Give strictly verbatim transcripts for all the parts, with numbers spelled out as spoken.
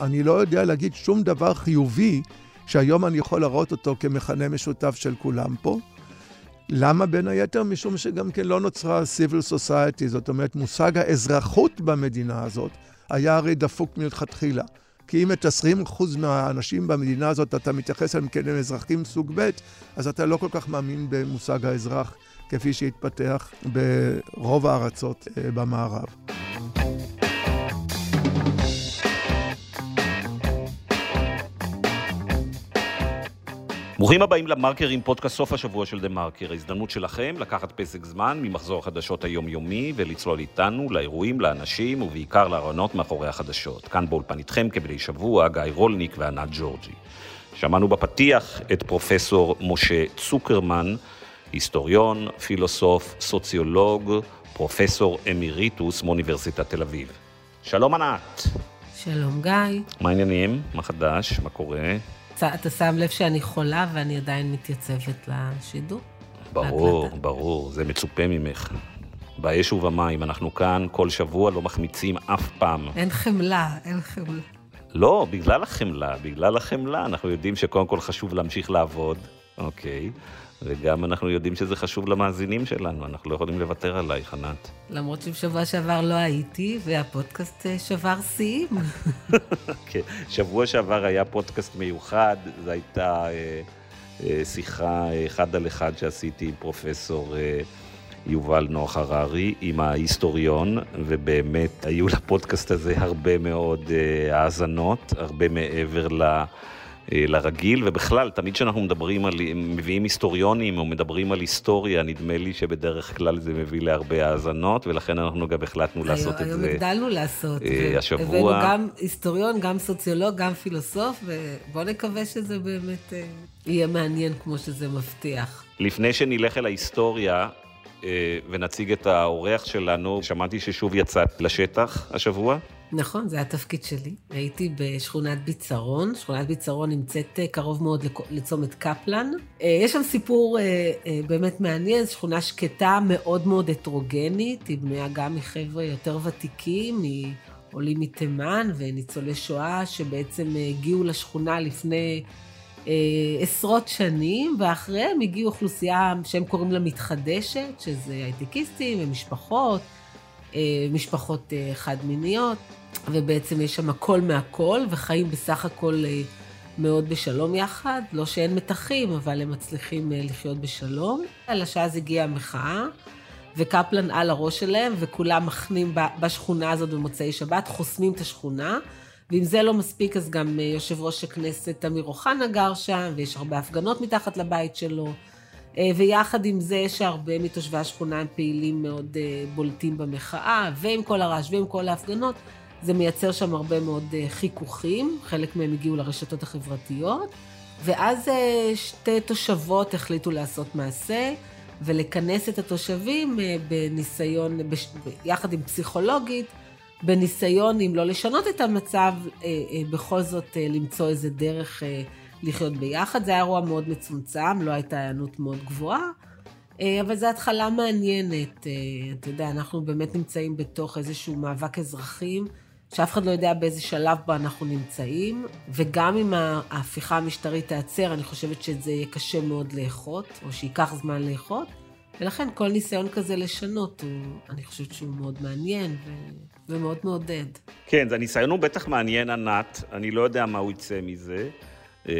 אני לא יודע להגיד שום דבר חיובי, שהיום אני יכול לראות אותו כמכנה משותף של כולם פה. למה בין היתר? משום שגם כן לא נוצרה civil society, זאת אומרת, מושג האזרחות במדינה הזאת, היה הרי דפוק מלכתחילה. כי אם את עשרים אחוז מהאנשים במדינה הזאת, אתה מתייחס אליהם כאלה אזרחים סוג ב', אז אתה לא כל כך מאמין במושג האזרח, כפי שהתפתח ברוב הארצות במערב. ברוכים הבאים למרקר עם פודקאסט סוף השבוע של דה מרקר. ההזדמנות שלכם לקחת פסק זמן ממחזור החדשות היומיומי ולצלול איתנו לאירועים, לאנשים ובעיקר לארונות מאחורי החדשות. כאן באולפן איתכם כבדי שבוע, גיא רולניק וענת ג'ורג'י. שמענו בפתיח את פרופסור משה צוקרמן, היסטוריון, פילוסוף, סוציולוג, פרופסור אמריטוס מאוניברסיטת תל אביב. שלום ענת. שלום גיא. מה העניינים? מה חדש? מה קורה? אתה שם לב שאני חולה ואני עדיין מתייצבת לשידור? ברור, להקלטה. ברור, זה מצופה ממך. באש ובמים, אנחנו כאן כל שבוע לא מחמיצים אף פעם. אין חמלה, אין חמלה. לא, בגלל החמלה, בגלל החמלה, אנחנו יודעים שקודם כל חשוב להמשיך לעבוד, אוקיי, וגם אנחנו יודעים שזה חשוב למאזינים שלנו, אנחנו לא יכולים לוותר עלייך, ענת. למרות שבשבוע שעבר לא הייתי, והפודקאסט שבר שיאים. כן, שבוע שעבר היה פודקאסט מיוחד, זו הייתה אה, אה, שיחה אה, אחד על אחד שעשיתי עם פרופסור אה, יובל נוח הררי, עם ההיסטוריון, ובאמת היו לפודקאסט הזה הרבה מאוד אה, האזנות, הרבה מעבר ל... לרגיל, ובכלל, תמיד שאנחנו מדברים על, מביאים היסטוריונים או מדברים על היסטוריה, נדמה לי שבדרך כלל זה מביא להרבה האזנות, ולכן אנחנו גם החלטנו לעשות את זה. היום הגדלנו לעשות. השבוע. הבאנו גם היסטוריון, גם סוציולוג, גם פילוסוף, ובואו נקווה שזה באמת יהיה מעניין כמו שזה מבטיח. לפני שנלך אל ההיסטוריה ונציג את האורח שלנו, שמעתי ששוב יצאת לשטח השבוע. נכון, זה התפקיד שלי. הייתי בשכונת ביצרון. שכונת ביצרון נמצאת קרוב מאוד לצומת קפלן. יש שם סיפור באמת מעניין, שכונה שקטה מאוד מאוד הטרוגנית, היא בנויה גם מחבר'ה יותר ותיקים, עולים מתימן וניצולי שואה, שבעצם הגיעו לשכונה לפני עשרות שנים, ואחריהם הגיעו אוכלוסייה שהם קוראים לה מתחדשת, שזה הייטקיסטים ומשפחות, משפחות חד מיניות, ובעצם יש שם הכל מהכל, וחיים בסך הכל מאוד בשלום יחד, לא שאין מתחים, אבל הם מצליחים לחיות בשלום. על השעה אז הגיעה המחאה, וקפלן על הראש שלהם, וכולם מכנים בשכונה הזאת במוצאי שבת, חוסמים את השכונה, ואם זה לא מספיק, אז גם יושב ראש הכנסת אמיר אוחנה גר שם, ויש הרבה הפגנות מתחת לבית שלו, ויחד עם זה שהרבה מתושבי השכונה הם פעילים מאוד בולטים במחאה, ועם כל הרעש ועם כל ההפגנות, זה מייצר שם הרבה מאוד חיכוכים, חלק מהם הגיעו לרשתות החברתיות, ואז שתי תושבות החליטו לעשות מעשה, ולכנס את התושבים בניסיון, יחד עם פסיכולוגית, בניסיון, אם לא לשנות את המצב, בכל זאת למצוא איזה דרך לחיות ביחד. זה היה אירוע מאוד מצומצם, לא הייתה הענות מאוד גבוהה, אבל זו התחלה מעניינת. אתה יודע, אנחנו באמת נמצאים בתוך איזשהו מאבק אזרחים, שאף אחד לא יודע באיזה שלב בה אנחנו נמצאים, וגם אם ההפיכה המשטרית תעצר, אני חושבת שזה יהיה קשה מאוד לאחות, או שייקח זמן לאחות, ולכן כל ניסיון כזה לשנות, הוא, אני חושבת שהוא מאוד מעניין ו... ומאוד מעודד. כן, הניסיון הוא בטח מעניין, ענת, אני לא יודע מה הוא יצא מזה,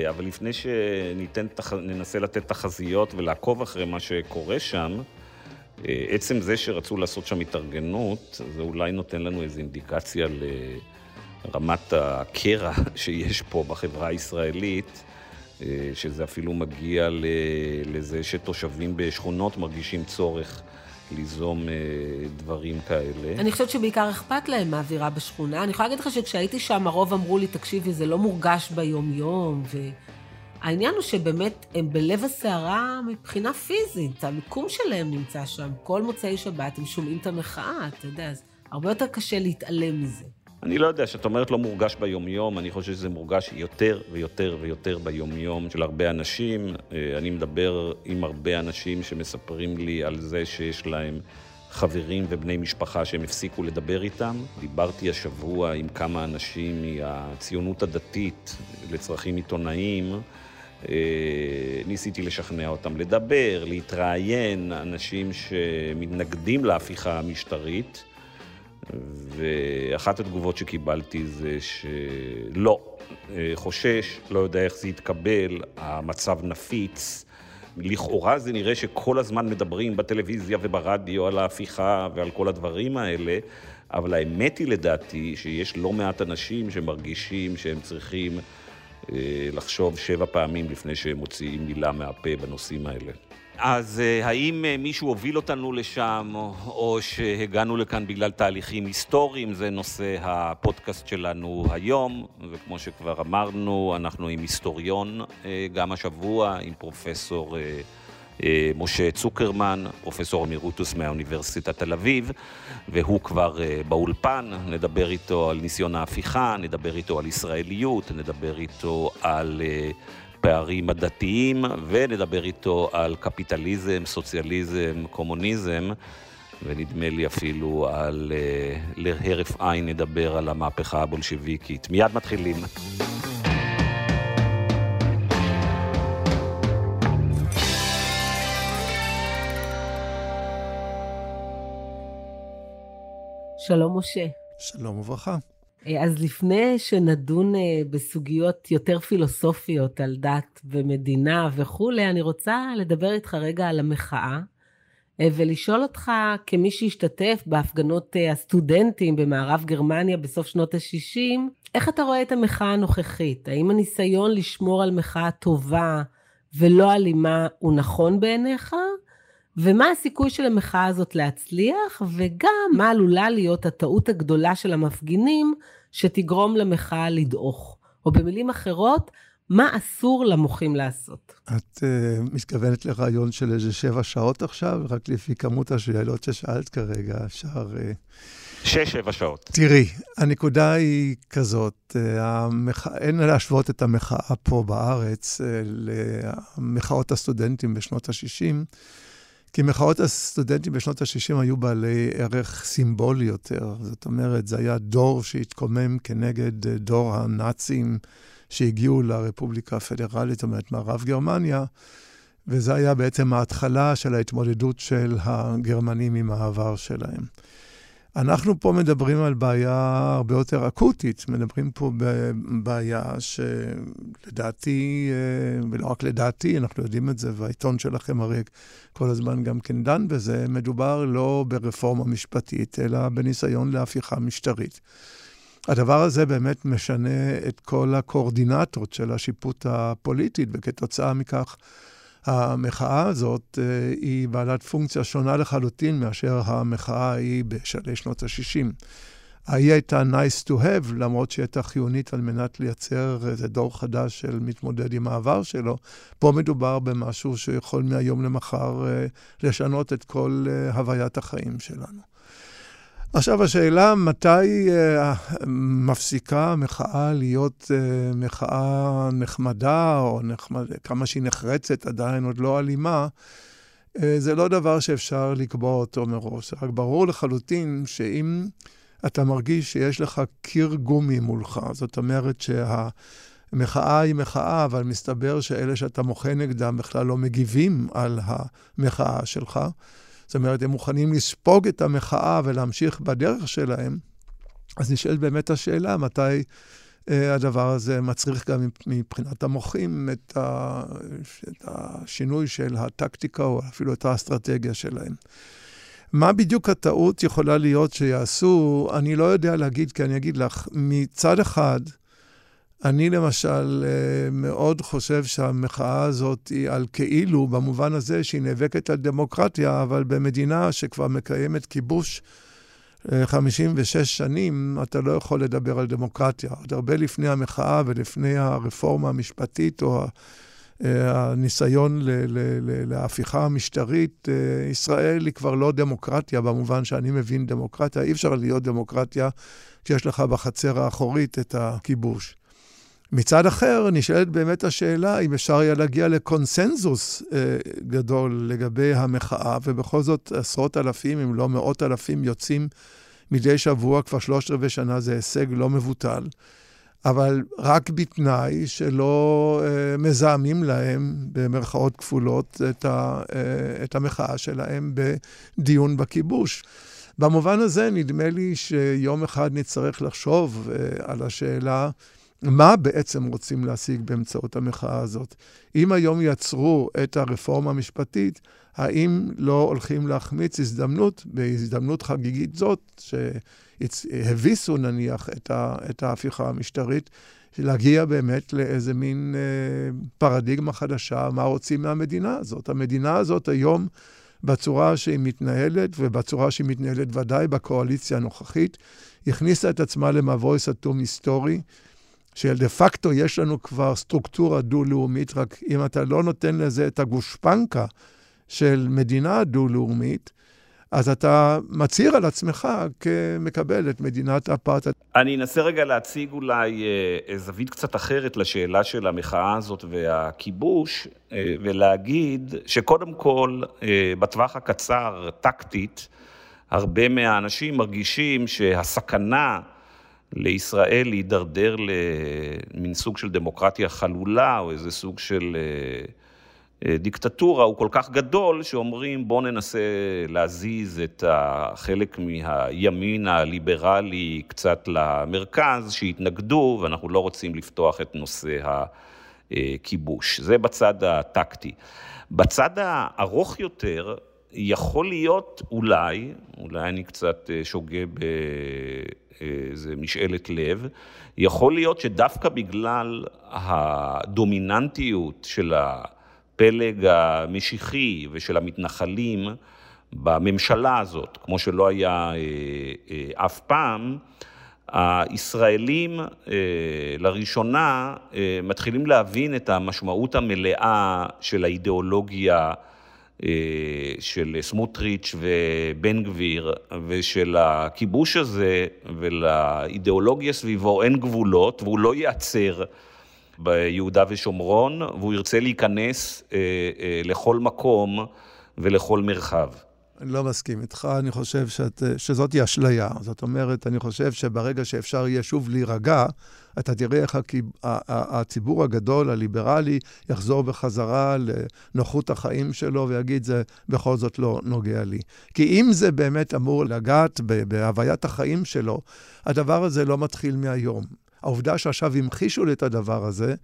אבל לפני שננסה לתת תחזיות ולעקוב אחרי מה שקורה שם, עצם זה שרצו לעשות שם התארגנות, זה אולי נותן לנו איזו אינדיקציה לרמת הקרע שיש פה בחברה הישראלית, שזה אפילו מגיע לזה שתושבים בשכונות מרגישים צורך ליזום דברים כאלה. אני חושבת שבעיקר אכפת להם האווירה בשכונה. אני יכולה להגיד לך שכשהייתי שם, הרוב אמרו לי, תקשיבי, זה לא מורגש ביום-יום, והעניין הוא שבאמת הם בלב הסערה מבחינה פיזית, המיקום שלהם נמצא שם, כל מוצאי שבת הם שומעים את המחאה, אתה יודע, אז הרבה יותר קשה להתעלם מזה. אני לא יודע, שאת אומרת לא מורגש ביום-יום, אני חושב שזה מורגש יותר ויותר ויותר ביום-יום של הרבה אנשים. אני מדבר עם הרבה אנשים שמספרים לי על זה שיש להם חברים ובני משפחה שהם הפסיקו לדבר איתם. דיברתי השבוע עם כמה אנשים מהציונות הדתית לצרכים עיתונאיים, ניסיתי לשכנע אותם לדבר, להתראיין, אנשים שמתנגדים להפיכה המשטרית, ואחת התגובות שקיבלתי זה שלא, חושש, לא יודע איך זה יתקבל, המצב נפיץ. לכאורה זה נראה שכל הזמן מדברים בטלוויזיה וברדיו על ההפיכה ועל כל הדברים האלה, אבל האמת היא לדעתי שיש לא מעט אנשים שמרגישים שהם צריכים לחשוב שבע פעמים לפני שהם מוציאים מילה מהפה בנושאים האלה. אז האם מישהו הוביל אותנו לשם, או שהגענו לכאן בגלל תהליכים היסטוריים, זה נושא הפודקאסט שלנו היום, וכמו שכבר אמרנו, אנחנו עם היסטוריון גם השבוע, עם פרופסור משה צוקרמן, פרופסור אמירוטוס מהאוניברסיטת תל אביב, והוא כבר באולפן, נדבר איתו על ניסיון ההפיכה, נדבר איתו על ישראליות, נדבר איתו על פערים הדתיים, ונדבר איתו על קפיטליזם, סוציאליזם, קומוניזם, ונדמה לי אפילו על להרף עין נדבר על המהפכה הבולשביקית. מיד מתחילים. שלום משה. שלום וברכה. אז לפני שנדון בסוגיות יותר פילוסופיות על דת ומדינה וכו', אני רוצה לדבר איתך רגע על המחאה, ולשאול אותך כמי שהשתתף בהפגנות הסטודנטים במערב גרמניה בסוף שנות ה-שישים, איך אתה רואה את המחאה הנוכחית? האם הניסיון לשמור על מחאה טובה ולא אלימה הוא נכון בעיניך? ומה הסיכוי של המחאה הזאת להצליח, וגם מה עלולה להיות הטעות הגדולה של המפגינים שתגרום למחאה לדעוך, או במילים אחרות, מה אסור למוחים לעשות? את uh, מתכוונת לרעיון של איזה שבע שעות עכשיו, רק לפי כמות השאלות ששאלת כרגע, אפשר... Uh... שש, שבע שעות. תראי, הנקודה היא כזאת, uh, המח... אין להשוות את המחאה פה בארץ uh, למחאות הסטודנטים בשנות ה-שישים, כי מחאות הסטודנטים בשנות ה-שישים היו בעלי ערך סימבולי יותר. זאת אומרת, זה היה דור שהתקומם כנגד דור הנאצים שהגיעו לרפובליקה הפדרלית, זאת אומרת, מערב גרמניה, וזה היה בעצם ההתחלה של ההתמודדות של הגרמנים עם העבר שלהם. אנחנו פה מדברים על בעיה הרבה יותר אקוטית, מדברים פה בבעיה שלדעתי, ולא רק לדעתי, אנחנו יודעים את זה, והעיתון שלכם הרי כל הזמן גם כן דן בזה, מדובר לא ברפורמה משפטית, אלא בניסיון להפיכה משטרית. הדבר הזה באמת משנה את כל הקורדינטות של השיפוט הפוליטית, וכתוצאה מכך, המחאה הזאת היא בעלת פונקציה שונה לחלוטין מאשר המחאה היא בשלהי שנות ה-שישים. היא הייתה nice to have, למרות שהיא הייתה חיונית על מנת לייצר איזה דור חדש של מתמודד עם העבר שלו. פה מדובר במשהו שיכול מהיום למחר לשנות את כל הוויית החיים שלנו. עכשיו השאלה, מתי מפסיקה מחאה להיות מחאה נחמדה, או נחמד, כמה שהיא נחרצת, עדיין עוד לא אלימה, זה לא דבר שאפשר לקבוע אותו מראש. רק ברור לחלוטין שאם אתה מרגיש שיש לך קיר גומי מולך, זאת אומרת שה... מחאה היא מחאה, אבל מסתבר שאלה שאתה מוחה נגדם בכלל לא מגיבים על המחאה שלך, זאת אומרת, הם מוכנים לספוג את המחאה ולהמשיך בדרך שלהם, אז נשאלת באמת השאלה, מתי אה, הדבר הזה מצריך גם מבחינת המוחים את, ה, את השינוי של הטקטיקה, או אפילו את האסטרטגיה שלהם. מה בדיוק הטעות יכולה להיות שיעשו, אני לא יודע להגיד, כי אני אגיד לך, מצד אחד, אני למשל מאוד חושב שהמחאה הזאת היא על כאילו, במובן הזה שהיא נאבקת על דמוקרטיה, אבל במדינה שכבר מקיימת כיבוש חמישים ושש שנים, אתה לא יכול לדבר על דמוקרטיה. עוד הרבה לפני המחאה ולפני הרפורמה המשפטית או הניסיון להפיכה המשטרית, ישראל היא כבר לא דמוקרטיה, במובן שאני מבין דמוקרטיה. אי אפשר להיות דמוקרטיה כשיש לך בחצר האחורית את הכיבוש. מצד אחר, נשאלת באמת השאלה אם אפשר היה להגיע לקונסנזוס אה, גדול לגבי המחאה, ובכל זאת עשרות אלפים, אם לא מאות אלפים, יוצאים מדי שבוע, כבר שלוש רבעי שנה, זה הישג לא מבוטל. אבל רק בתנאי שלא אה, מזהמים להם, במרכאות כפולות, את, ה, אה, את המחאה שלהם בדיון בכיבוש. במובן הזה נדמה לי שיום אחד נצטרך לחשוב אה, על השאלה, מה בעצם רוצים להשיג באמצעות המחאה הזאת. אם היום יצרו את הרפורמה המשפטית, האם לא הולכים להחמיץ הזדמנות, בהזדמנות חגיגית זאת, שהביסו נניח את, ה, את ההפיכה המשטרית, להגיע באמת לאיזה מין אה, פרדיגמה חדשה, מה רוצים מהמדינה הזאת. המדינה הזאת היום, בצורה שהיא מתנהלת, ובצורה שהיא מתנהלת ודאי בקואליציה הנוכחית, הכניסה את עצמה למבוי סתום היסטורי, שדה פקטו יש לנו כבר סטרוקטורה דו-לאומית, רק אם אתה לא נותן לזה את הגושפנקה של מדינה דו-לאומית, אז אתה מצהיר על עצמך כמקבל את מדינת אפרטהייד. אני אנסה רגע להציג אולי זווית קצת אחרת לשאלה של המחאה הזאת והכיבוש, ולהגיד שקודם כל, בטווח הקצר, טקטית, הרבה מהאנשים מרגישים שהסכנה לישראל להידרדר למין סוג של דמוקרטיה חלולה, או איזה סוג של דיקטטורה, הוא כל כך גדול, שאומרים בואו ננסה להזיז את החלק מהימין הליברלי קצת למרכז, שהתנגדו, ואנחנו לא רוצים לפתוח את נושא הכיבוש. זה בצד הטקטי. בצד הארוך יותר, יכול להיות אולי, אולי אני קצת שוגה באיזה משאלת לב, יכול להיות שדווקא בגלל הדומיננטיות של הפלג המשיחי ושל המתנחלים בממשלה הזאת, כמו שלא היה אף פעם, הישראלים לראשונה מתחילים להבין את המשמעות המלאה של האידיאולוגיה של סמוטריץ' ובן גביר, ושל הכיבוש הזה, ולאידיאולוגיה סביבו אין גבולות, והוא לא ייעצר ביהודה ושומרון, והוא ירצה להיכנס לכל מקום ולכל מרחב. אני לא מסכים איתך, אני חושב שאת, שזאת היא אשליה. זאת אומרת, אני חושב שברגע שאפשר יהיה שוב להירגע, אתה תראה איך הציבור הגדול, הליברלי, יחזור בחזרה לנוחות החיים שלו, ויגיד, זה בכל זאת לא נוגע לי. כי אם זה באמת אמור לגעת בהוויית החיים שלו, הדבר הזה לא מתחיל מהיום. העובדה שעכשיו המחישו לי את הדבר הזה,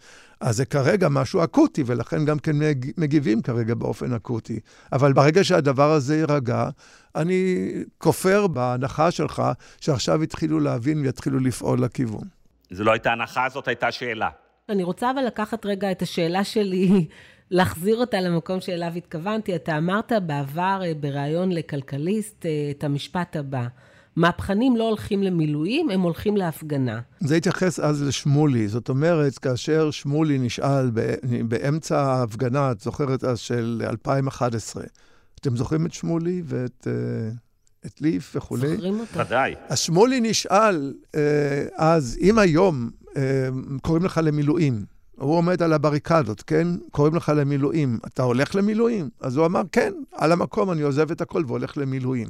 אז זה כרגע משהו אקוטי, ולכן גם כן מגיבים כרגע באופן אקוטי. אבל ברגע שהדבר הזה יירגע, אני כופר בהנחה שלך, שעכשיו התחילו להבין ויתחילו לפעול לכיוון. זו לא הייתה הנחה, זאת הייתה שאלה. אני רוצה אבל לקחת רגע את השאלה שלי, להחזיר אותה למקום שאליו התכוונתי. אתה אמרת בעבר בריאיון לכלכליסט את המשפט הבא, מהפכנים לא הולכים למילואים, הם הולכים להפגנה. זה התייחס אז לשמולי, זאת אומרת, כאשר שמולי נשאל באמצע ההפגנה, את זוכרת אז של אלפיים ואחת עשרה, אתם זוכרים את שמולי ואת את ליף וכו'? זוכרים אותה. ודאי. אז שמולי נשאל, אז אם היום קוראים לך למילואים, הוא עומד על הבריקדות, כן? קוראים לך למילואים, אתה הולך למילואים? אז הוא אמר, כן, על המקום אני עוזב את הכל והולך למילואים.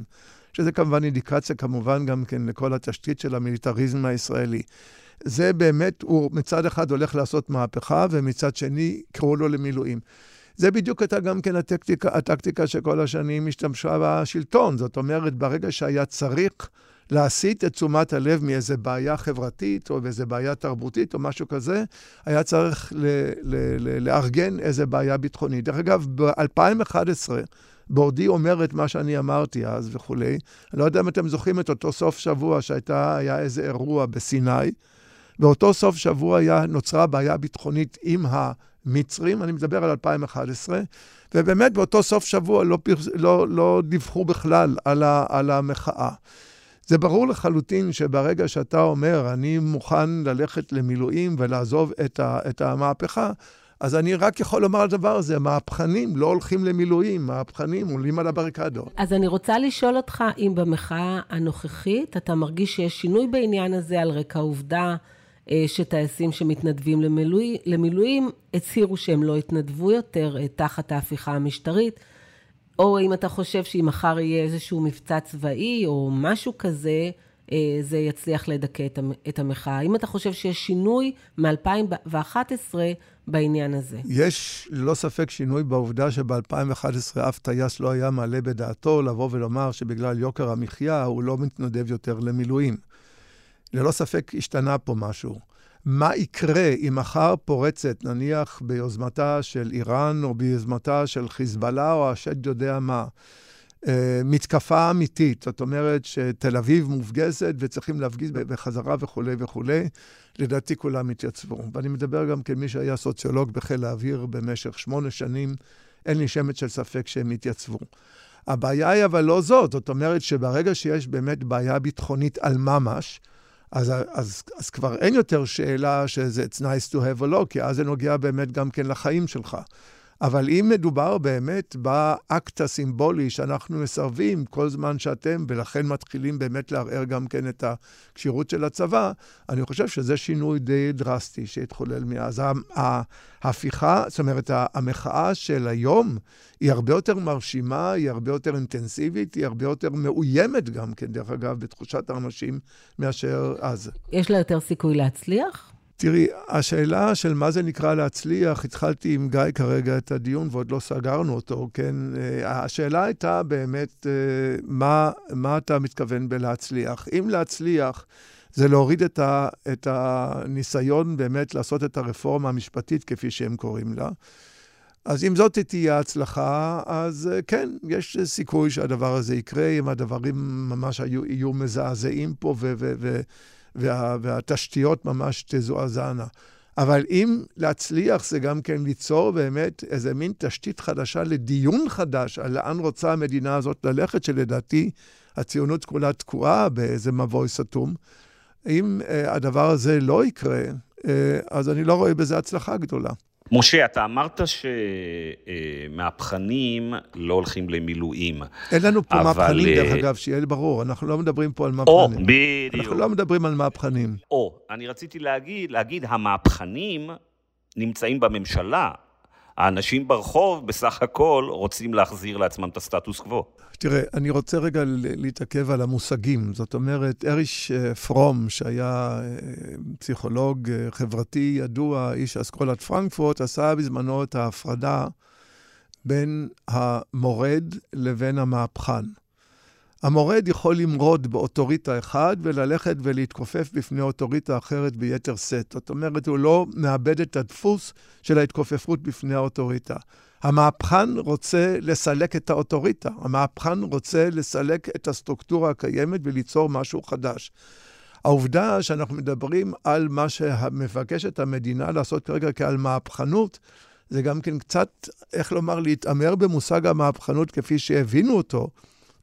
שזה כמובן אינדיקציה, כמובן גם כן לכל התשתית של המיליטריזם הישראלי. זה באמת, הוא מצד אחד הולך לעשות מהפכה, ומצד שני קראו לו למילואים. זה בדיוק הייתה גם כן הטקטיקה, הטקטיקה שכל השנים השתמשה בשלטון. זאת אומרת, ברגע שהיה צריך להסיט את תשומת הלב מאיזה בעיה חברתית, או איזה בעיה תרבותית, או משהו כזה, היה צריך ל- ל- ל- לארגן איזה בעיה ביטחונית. דרך אגב, ב-אלפיים ואחת עשרה, בעודי אומרת מה שאני אמרתי אז וכולי. אני לא יודע אם אתם זוכרים את אותו סוף שבוע שהיה איזה אירוע בסיני. באותו סוף שבוע היה, נוצרה בעיה ביטחונית עם המצרים, אני מדבר על אלפיים ואחת עשרה, ובאמת באותו סוף שבוע לא, לא, לא דיווחו בכלל על, ה, על המחאה. זה ברור לחלוטין שברגע שאתה אומר, אני מוכן ללכת למילואים ולעזוב את, ה, את המהפכה, אז אני רק יכול לומר על דבר הזה, מהפכנים לא הולכים למילואים, מהפכנים עולים על הבריקדות. אז אני רוצה לשאול אותך, אם במחאה הנוכחית אתה מרגיש שיש שינוי בעניין הזה, על רקע העובדה שטייסים שמתנדבים למילואים, למילואים הצירו שהם לא התנדבו יותר תחת ההפיכה המשטרית, או אם אתה חושב שאם מחר יהיה איזשהו מבצע צבאי או משהו כזה, זה יצליח לדכא את המחאה. אם אתה חושב שיש שינוי מ-אלפיים ואחת עשרה בעניין הזה? יש ללא ספק שינוי בעובדה שב-אלפיים ואחת עשרה אף טייס לא היה מעלה בדעתו לבוא ולומר שבגלל יוקר המחיה הוא לא מתנדב יותר למילואים. ללא ספק השתנה פה משהו. מה יקרה אם מחר פורצת, נניח ביוזמתה של איראן או ביוזמתה של חיזבאללה או השד יודע מה, מתקפה אמיתית, זאת אומרת שתל אביב מופגזת וצריכים להפגיז בחזרה וכו' וכו', לדעתי כולם התייצבו. ואני מדבר גם כמי שהיה סוציולוג בחיל האוויר במשך שמונה שנים, אין לי שמץ של ספק שהם התייצבו. הבעיה היא אבל לא זאת, זאת אומרת שברגע שיש באמת בעיה ביטחונית על ממש, אז, אז, אז כבר אין יותר שאלה שזה it's nice to have או לא, כי אז זה נוגע באמת גם כן לחיים שלך. אבל אם מדובר באמת באקט הסימבולי שאנחנו מסרבים כל זמן שאתם, ולכן מתחילים באמת לערער גם כן את הקשירות של הצבא, אני חושב שזה שינוי די דרסטי שהתחולל מאז. ההפיכה, זאת אומרת, המחאה של היום היא הרבה יותר מרשימה, היא הרבה יותר אינטנסיבית, היא הרבה יותר מאוימת גם כן, דרך אגב, בתחושת האנשים מאשר אז. יש לה יותר סיכוי להצליח? תראי, השאלה של מה זה נקרא להצליח, התחלתי עם גיא כרגע את הדיון ועוד לא סגרנו אותו, כן? השאלה הייתה באמת, מה, מה אתה מתכוון בלהצליח? אם להצליח זה להוריד את, ה, את הניסיון באמת לעשות את הרפורמה המשפטית כפי שהם קוראים לה, אז אם זאת תהיה הצלחה, אז כן, יש סיכוי שהדבר הזה יקרה, אם הדברים ממש היו, יהיו מזעזעים פה ו... ו, ו וה, והתשתיות ממש תזועזענה. אבל אם להצליח זה גם כן ליצור באמת איזה מין תשתית חדשה לדיון חדש על לאן רוצה המדינה הזאת ללכת, שלדעתי הציונות כולה תקועה באיזה מבוי סתום. אם אה, הדבר הזה לא יקרה, אה, אז אני לא רואה בזה הצלחה גדולה. משה, אתה אמרת שמהפכנים לא הולכים למילואים. אין לנו פה אבל... מהפכנים, דרך אגב, שיהיה ברור. אנחנו לא מדברים פה על מהפכנים. או, בדיוק. אנחנו לא מדברים על מהפכנים. או, אני רציתי להגיד, להגיד, המהפכנים נמצאים בממשלה. האנשים ברחוב בסך הכל רוצים להחזיר לעצמם את הסטטוס קוו. תראה, אני רוצה רגע להתעכב על המושגים. זאת אומרת, אריש פרום, שהיה פסיכולוג חברתי ידוע, איש אסכולת פרנקפורט, עשה בזמנו את ההפרדה בין המורד לבין המהפכן. המורד יכול למרוד באוטוריטה אחד וללכת ולהתכופף בפני אוטוריטה אחרת ביתר סט. זאת אומרת, הוא לא מאבד את הדפוס של ההתכופפות בפני האוטוריטה. המהפכן רוצה לסלק את האוטוריטה. המהפכן רוצה לסלק את הסטרוקטורה הקיימת וליצור משהו חדש. העובדה שאנחנו מדברים על מה שמבקשת המדינה לעשות כרגע כעל מהפכנות, זה גם כן קצת, איך לומר, להתאמר במושג המהפכנות כפי שהבינו אותו,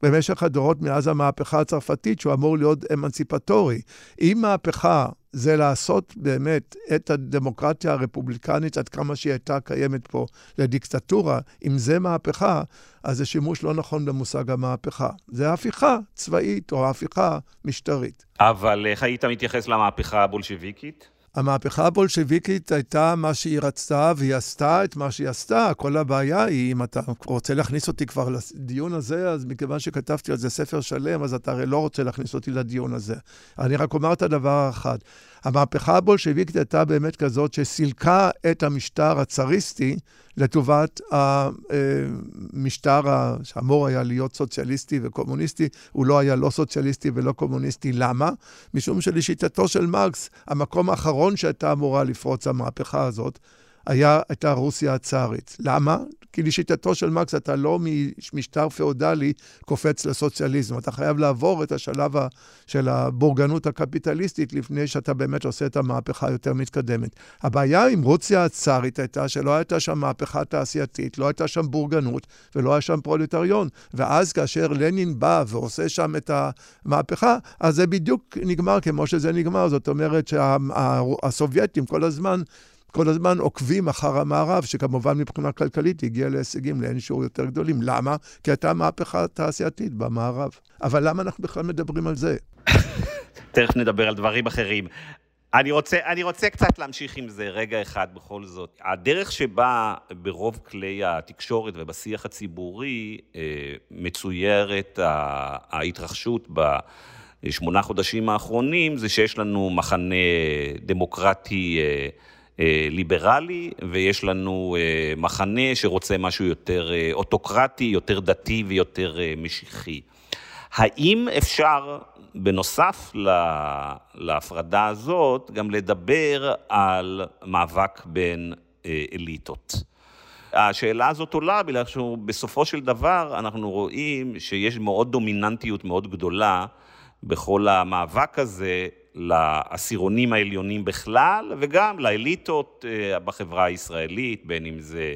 במשך הדורות מאז המהפכה הצרפתית, שהוא אמור להיות אמנציפטורי. אם מהפכה זה לעשות באמת את הדמוקרטיה הרפובליקנית, עד כמה שהיא הייתה קיימת פה לדיקטטורה, אם זה מהפכה, אז זה שימוש לא נכון במושג המהפכה. זה הפיכה צבאית או הפיכה משטרית. אבל איך היית מתייחס למהפכה הבולשביקית? המהפכה הבולשביקית הייתה מה שהיא רצתה, והיא עשתה את מה שהיא עשתה. כל הבעיה היא, אם אתה רוצה להכניס אותי כבר לדיון הזה, אז מכיוון שכתבתי על זה ספר שלם, אז אתה הרי לא רוצה להכניס אותי לדיון הזה. אני רק אומר את הדבר אחד. המהפכה הבולשביקית הייתה באמת כזאת שסילקה את המשטר הצריסטי לטובת המשטר שאמור היה להיות סוציאליסטי וקומוניסטי, הוא לא היה לא סוציאליסטי ולא קומוניסטי. למה? משום שלשיטתו של מרקס, המקום האחרון שהייתה אמורה לפרוץ המהפכה הזאת, היה, הייתה רוסיה הצארית. למה? כי לשיטתו של מרקס אתה לא משטר פאודלי קופץ לסוציאליזם. אתה חייב לעבור את השלב של הבורגנות הקפיטליסטית לפני שאתה באמת עושה את המהפכה יותר מתקדמת. הבעיה עם רוסיה הצארית הייתה שלא הייתה שם מהפכה תעשייתית, לא הייתה שם בורגנות ולא היה שם פרולטריון. ואז כאשר לנין בא ועושה שם את המהפכה, אז זה בדיוק נגמר כמו שזה נגמר. זאת אומרת שהסובייטים כל הזמן... כל הזמן עוקבים אחר המערב, שכמובן מבחינה כלכלית הגיע להישגים לאין שיעור יותר גדולים. למה? כי הייתה מהפכה תעשייתית במערב. אבל למה אנחנו בכלל מדברים על זה? תכף נדבר על דברים אחרים. אני רוצה, אני רוצה קצת להמשיך עם זה רגע אחד בכל זאת. הדרך שבה ברוב כלי התקשורת ובשיח הציבורי מצוירת ההתרחשות בשמונה חודשים האחרונים, זה שיש לנו מחנה דמוקרטי ליברלי, ויש לנו מחנה שרוצה משהו יותר אוטוקרטי, יותר דתי ויותר משיחי. האם אפשר, בנוסף להפרדה הזאת, גם לדבר על מאבק בין אליטות? השאלה הזאת עולה, בגלל שבסופו של דבר אנחנו רואים שיש מאוד דומיננטיות מאוד גדולה בכל המאבק הזה, לעשירונים העליונים בכלל, וגם לאליטות בחברה הישראלית, בין אם זה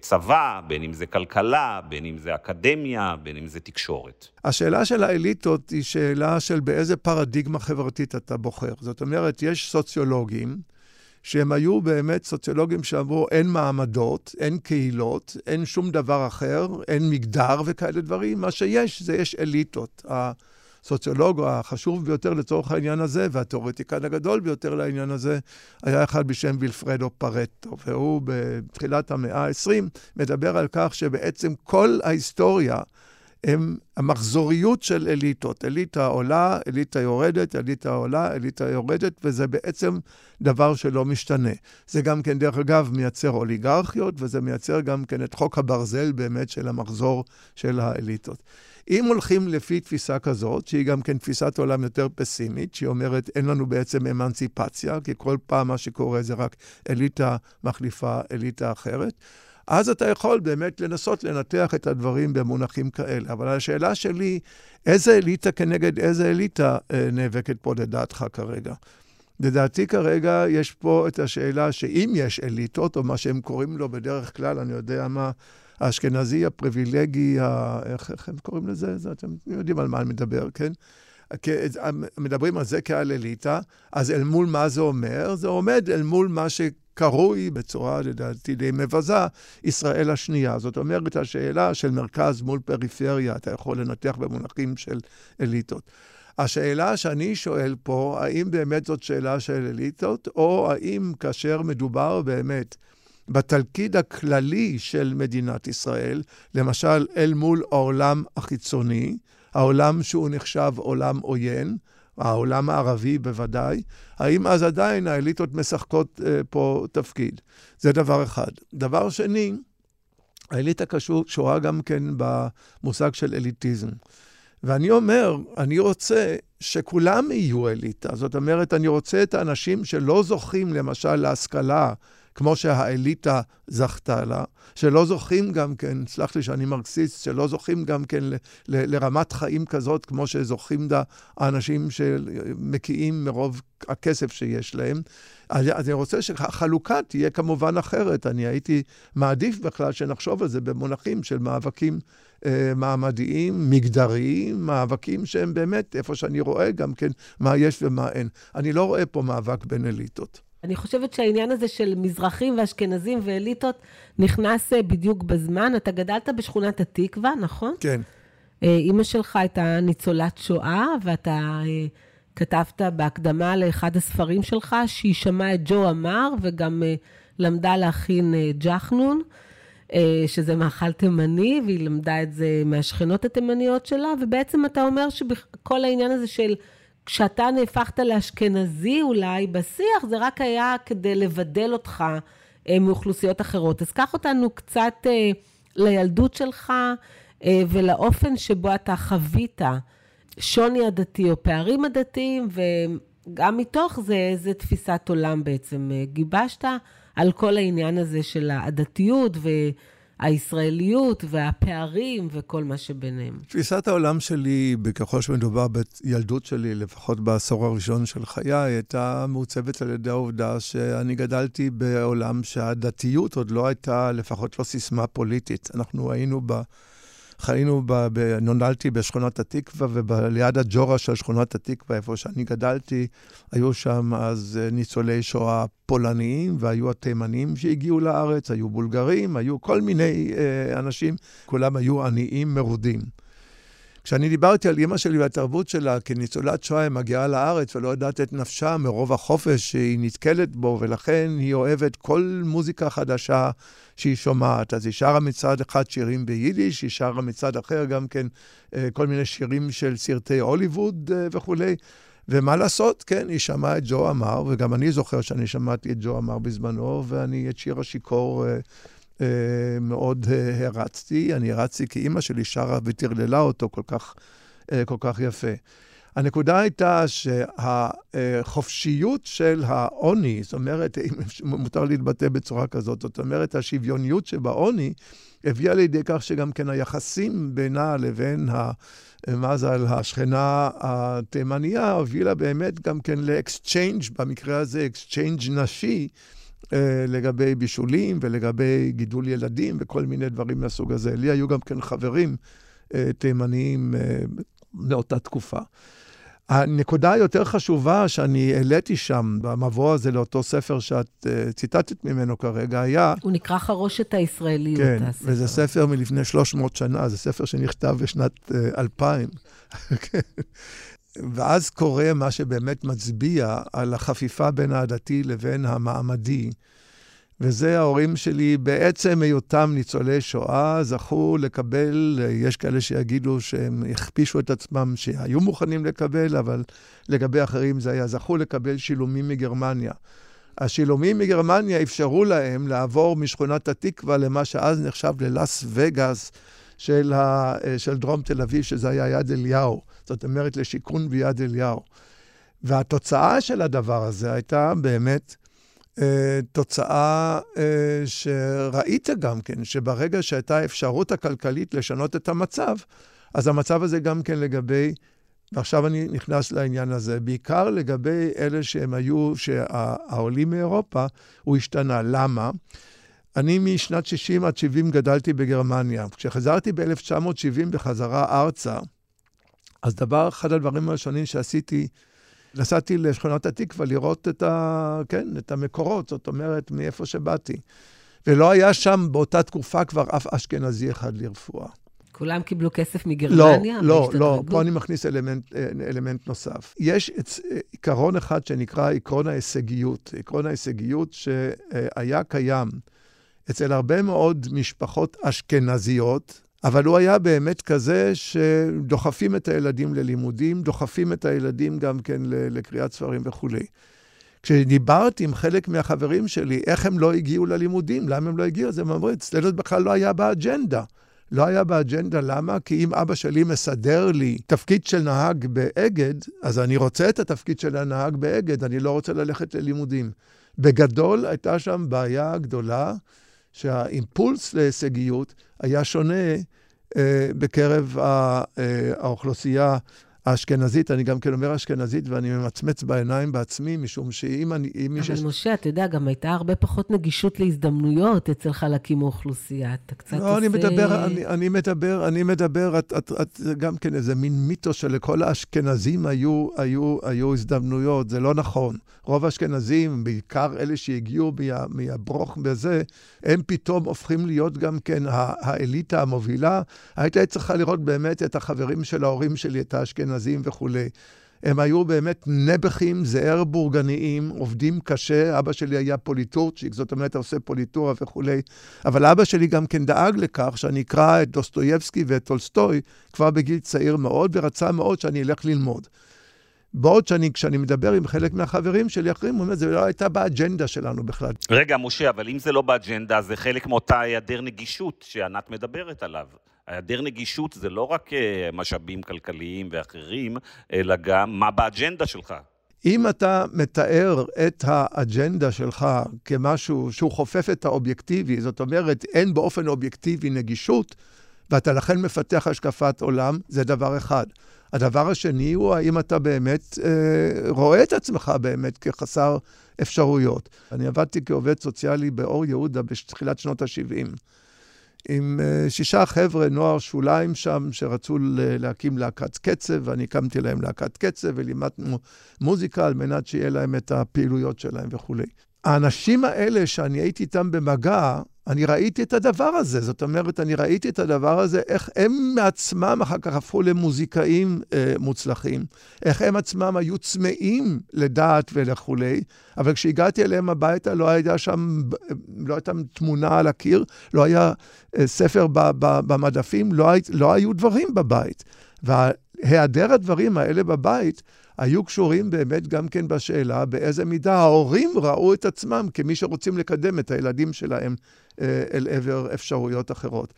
צבא, בין אם זה כלכלה, בין אם זה אקדמיה, בין אם זה תקשורת. השאלה של האליטות היא שאלה של באיזה פרדיגמה חברתית אתה בוחר. זאת אומרת, יש סוציולוגים שהם היו באמת סוציולוגים שאמרו אין מעמדות, אין קהילות, אין שום דבר אחר, אין מגדר וכאלה דברים. מה שיש זה יש אליטות. הסוציולוג החשוב ביותר לצורך העניין הזה, והתיאורטיקן הגדול ביותר לעניין הזה, היה אחד בשם וילפרדו פרטו, והוא בתחילת המאה ה-עשרים מדבר על כך שבעצם כל ההיסטוריה הם המחזוריות של אליטות. אליטה עולה, אליטה יורדת, אליטה עולה, אליטה יורדת, וזה בעצם דבר שלא משתנה. זה גם כן, דרך אגב, מייצר אוליגרכיות, וזה מייצר גם כן את חוק הברזל באמת של המחזור של האליטות. אם הולכים לפי תפיסה כזאת, שהיא גם כן תפיסת עולם יותר פסימית, שהיא אומרת, אין לנו בעצם אמנציפציה, כי כל פעם מה שקורה זה רק אליטה מחליפה אליטה אחרת, אז אתה יכול באמת לנסות לנתח את הדברים במונחים כאלה. אבל השאלה שלי, איזה אליטה כנגד איזה אליטה נאבקת פה לדעתך כרגע? לדעתי כרגע יש פה את השאלה שאם יש אליטות, או מה שהם קוראים לו בדרך כלל, אני יודע מה, האשכנזי, הפריבילגי, איך, איך הם קוראים לזה? זה, אתם יודעים על מה אני מדבר, כן? מדברים על זה כעל אליטה, אז אל מול מה זה אומר? זה עומד אל מול מה שקרוי בצורה, לדעתי, די מבזה, ישראל השנייה. זאת אומרת, השאלה של מרכז מול פריפריה, אתה יכול לנתח במונחים של אליטות. השאלה שאני שואל פה, האם באמת זאת שאלה של אליטות, או האם כאשר מדובר באמת בתלכיד הכללי של מדינת ישראל, למשל אל מול העולם החיצוני, העולם שהוא נחשב עולם עוין, העולם הערבי בוודאי, האם אז עדיין האליטות משחקות אה, פה תפקיד? זה דבר אחד. דבר שני, האליטה קשורה גם כן במושג של אליטיזם. ואני אומר, אני רוצה שכולם יהיו אליטה. זאת אומרת, אני רוצה את האנשים שלא זוכים למשל להשכלה, כמו שהאליטה זכתה לה, שלא זוכים גם כן, סלח לי שאני מרקסיסט, שלא זוכים גם כן ל, ל, לרמת חיים כזאת, כמו שזוכים דה האנשים שמקיעים מרוב הכסף שיש להם. אז אני רוצה שהחלוקה תהיה כמובן אחרת. אני הייתי מעדיף בכלל שנחשוב על זה במונחים של מאבקים אה, מעמדיים, מגדריים, מאבקים שהם באמת איפה שאני רואה גם כן מה יש ומה אין. אני לא רואה פה מאבק בין אליטות. אני חושבת שהעניין הזה של מזרחים ואשכנזים ואליטות נכנס בדיוק בזמן. אתה גדלת בשכונת התקווה, נכון? כן. אמא שלך הייתה ניצולת שואה, ואתה כתבת בהקדמה לאחד הספרים שלך, שהיא שמעה את ג'ו אמר, וגם למדה להכין ג'חנון, שזה מאכל תימני, והיא למדה את זה מהשכנות התימניות שלה, ובעצם אתה אומר שכל העניין הזה של כשאתה נהפכת לאשכנזי אולי בשיח, זה רק היה כדי לבדל אותך מאוכלוסיות אחרות. אז קח אותנו קצת לילדות שלך ולאופן שבו אתה חווית שוני הדתי או פערים הדתיים, וגם מתוך זה איזה תפיסת עולם בעצם גיבשת על כל העניין הזה של הדתיות ו... הישראליות והפערים וכל מה שביניהם. תפיסת העולם שלי, ככל שמדובר בילדות שלי, לפחות בעשור הראשון של חיי, הייתה מעוצבת על ידי העובדה שאני גדלתי בעולם שהדתיות עוד לא הייתה, לפחות לא סיסמה פוליטית. אנחנו היינו ב... חיינו, נולדתי בשכונת התקווה, וליד הג'ורה של שכונת התקווה, איפה שאני גדלתי, היו שם אז ניצולי שואה פולניים, והיו התימנים שהגיעו לארץ, היו בולגרים, היו כל מיני אה, אנשים, כולם היו עניים מרודים. כשאני דיברתי על אמא שלי והתרבות שלה, כניצולת שואה היא מגיעה לארץ ולא יודעת את נפשה מרוב החופש שהיא נתקלת בו, ולכן היא אוהבת כל מוזיקה חדשה שהיא שומעת. אז היא שרה מצד אחד שירים ביידיש, היא שרה מצד אחר גם כן כל מיני שירים של סרטי הוליווד וכו'. ומה לעשות? כן, היא שמעה את ג'ו עמר, וגם אני זוכר שאני שמעתי את ג'ו עמר בזמנו, ואני את שיר השיכור מאוד הרצתי, אני הרצתי כי אמא שלי שרה ותרללה אותו כל כך, כל כך יפה. הנקודה הייתה שהחופשיות של העוני, זאת אומרת, מותר להתבטא בצורה כזאת, זאת אומרת, השוויוניות שבעוני, הביאה לידי כך שגם כן היחסים בינה לבין המזל, השכנה התימניה, הביאה לה באמת גם כן לאקסצ'יינג', במקרה הזה אקסצ'יינג' נשי, לגבי בישולים ולגבי גידול ילדים וכל מיני דברים מהסוג הזה. לי היו גם כן חברים תימניים מאותה תקופה. הנקודה היותר חשובה שאני העליתי שם במבוא הזה לאותו ספר שאת ציטטת ממנו כרגע היה... הוא נקרא חרושת הישראליות. כן, וזה ספר מלפני שלוש מאות שנה, זה ספר שנכתב בשנת אלפיים. כן. ואז קורה מה שבאמת מצביע על החפיפה בין העדתי לבין המעמדי, וזה ההורים שלי בעצם היותם ניצולי שואה, זכו לקבל, יש כאלה שיגידו שהם הכפישו את עצמם שהיו מוכנים לקבל, אבל לגבי אחרים זה היה, זכו לקבל שילומים מגרמניה. השילומים מגרמניה אפשרו להם לעבור משכונת התקווה למה שאז נחשב ללאס וגאס, של, ה, של דרום תל אביב, שזה היה יד אליהו. זאת אומרת, לשיקון ביד אליהו. והתוצאה של הדבר הזה הייתה באמת אה, תוצאה אה, שראית גם כן, שברגע שהייתה אפשרות הכלכלית לשנות את המצב, אז המצב הזה גם כן לגבי, ועכשיו אני נכנס לעניין הזה, בעיקר לגבי אלה שהם היו, שהעולים מאירופה, הוא השתנה. למה? אני משנת שישים עד שבעים גדלתי בגרמניה. כשחזרתי ב-אלף תשע מאות שבעים בחזרה ארצה, אז דבר, אחד הדברים הראשונים שעשיתי, נסעתי לשכונת התקווה לראות את, ה, כן, את המקורות, זאת אומרת, מאיפה שבאתי. ולא היה שם באותה תקופה כבר אף אשכנזי אחד לרפואה. כולם קיבלו כסף מגרמניה? לא, לא, לא. פה אני מכניס אלמנט, אלמנט נוסף. יש עיקרון אחד שנקרא עקרון ההישגיות. עקרון ההישגיות שהיה קיים אצל הרבה מאוד משפחות אשכנזיות, אבל הוא היה באמת כזה שדוחפים את הילדים ללימודים, דוחפים את הילדים גם כן לקריאת ספרים וכו'. כשדיברתי עם חלק מהחברים שלי, איך הם לא הגיעו ללימודים, למה הם לא הגיעו, זה ממריץ. אצלנו בכלל לא היה באג'נדה. לא היה באג'נדה, למה? כי אם אבא שלי מסדר לי תפקיד של נהג באגד, אז אני רוצה את התפקיד של הנהג באגד, אני לא רוצה ללכת ללימודים. בגדול הייתה שם בעיה גדולה, שהאימפולס להישגיות היה שונה אה, בקרב ה, אה, האוכלוסייה האשכנזית. אני גם כן אומר אשכנזית, ואני ממצמץ בעיניים בעצמי, משום שאם אני... אבל שש... משה, אתה יודע, גם הייתה הרבה פחות נגישות להזדמנויות אצל חלקים מאוכלוסייה. אתה קצת לא, עושה... אני מדבר, אני, אני מדבר, אני מדבר, את, את, את, גם כן איזה מין מיתו שלכל האשכנזים היו, היו, היו הזדמנויות. זה לא נכון. רוב האשכנזים, בעיקר אלה שהגיעו מה, מהברוך בזה, הם פתאום הופכים להיות גם כן האליטה המובילה. הייתה צריכה לראות באמת את החברים של ההורים שלי, את האשכנזים, נזים וכולי. הם היו באמת נבחים, זער בורגניים, עובדים קשה. אבא שלי היה פוליטורצ'יק, זאת אומרת, עושה פוליטורה וכולי. אבל אבא שלי גם כן דאג לכך שאני אקרא את דוסטויבסקי ואת טולסטוי כבר בגיל צעיר מאוד, ורצה מאוד שאני אלך ללמוד. בעוד שאני, כשאני מדבר עם חלק מהחברים שלי אחרים, הוא אומר, זה לא הייתה באג'נדה שלנו בכלל. רגע, משה, אבל אם זה לא באג'נדה, זה חלק מאותה היעדר נגישות שענת מדברת עליו. היעדר נגישות זה לא רק משאבים כלכליים ואחרים, אלא גם מה באג'נדה שלך. אם אתה מתאר את האג'נדה שלך כמשהו שהוא חופף את האובייקטיבי, זאת אומרת, אין באופן אובייקטיבי נגישות, ואתה לכן מפתח השקפת עולם, זה דבר אחד. הדבר השני הוא האם אתה באמת אה, רואה את עצמך באמת כחסר אפשרויות. אני עבדתי כעובד סוציאלי באור יהודה בתחילת שנות ה-שבעים, עם אה, שישה חבר'ה נוער שוליים שם שרצו להקים להקת קצב, ואני הקמתי להם להקת קצב ולימדנו מוזיקה על מנת שיהיה להם את הפעילויות שלהם וכו'. האנשים האלה שאני הייתי איתם במגע, אני ראיתי את הדבר הזה, זאת אומרת, אני ראיתי את הדבר הזה, איך הם מעצמם אחר כך הפכו למוזיקאים אה, מוצלחים, איך הם עצמם היו צמאים לדעת ולכולי, אבל כשהגעתי אליהם הביתה, לא הייתה שם, לא הייתה תמונה על הקיר, לא היה אה, ספר ב, ב, במדפים, לא, היית, לא היו דברים בבית. והיעדר הדברים האלה בבית, היו קשורים באמת גם כן בשאלה, באיזה מידה ההורים ראו את עצמם כמי שרוצים לקדם את הילדים שלהם אל עבר אפשרויות אחרות.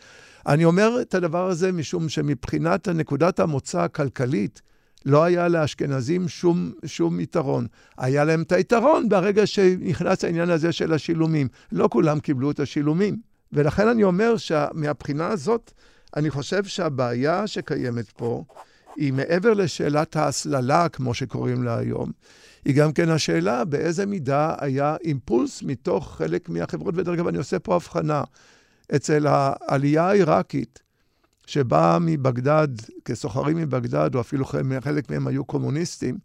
אני אומר את הדבר הזה משום שמבחינת נקודת המוצא הכלכלית, לא היה לאשכנזים שום, שום יתרון. היה להם את היתרון ברגע שנכנס העניין הזה של השילומים. לא כולם קיבלו את השילומים. ולכן אני אומר שמהבחינה הזאת, אני חושב שהבעיה שקיימת פה, היא מעבר לשאלת ההסללה, כמו שקוראים לה היום, היא גם כן השאלה באיזה מידה היה אימפולס מתוך חלק מהחברות, ודרך אגב, אני עושה פה הבחנה, אצל העלייה העיראקית, שבאה מבגדד, כסוחרים מבגדד, או אפילו חלק מהם היו קומוניסטים,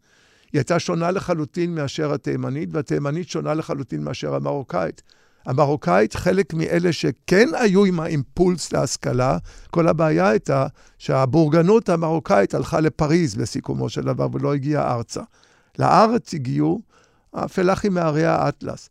היא הייתה שונה לחלוטין מאשר התימנית, והתימנית שונה לחלוטין מאשר המרוקאית. המרוקאית, חלק מאלה שכן היו עם האימפולס להשכלה, כל הבעיה הייתה שהבורגנות המרוקאית הלכה לפריז בסיכומו של דבר, ולא הגיעה ארצה. לארץ הגיעו הפלאחים מערי האטלס.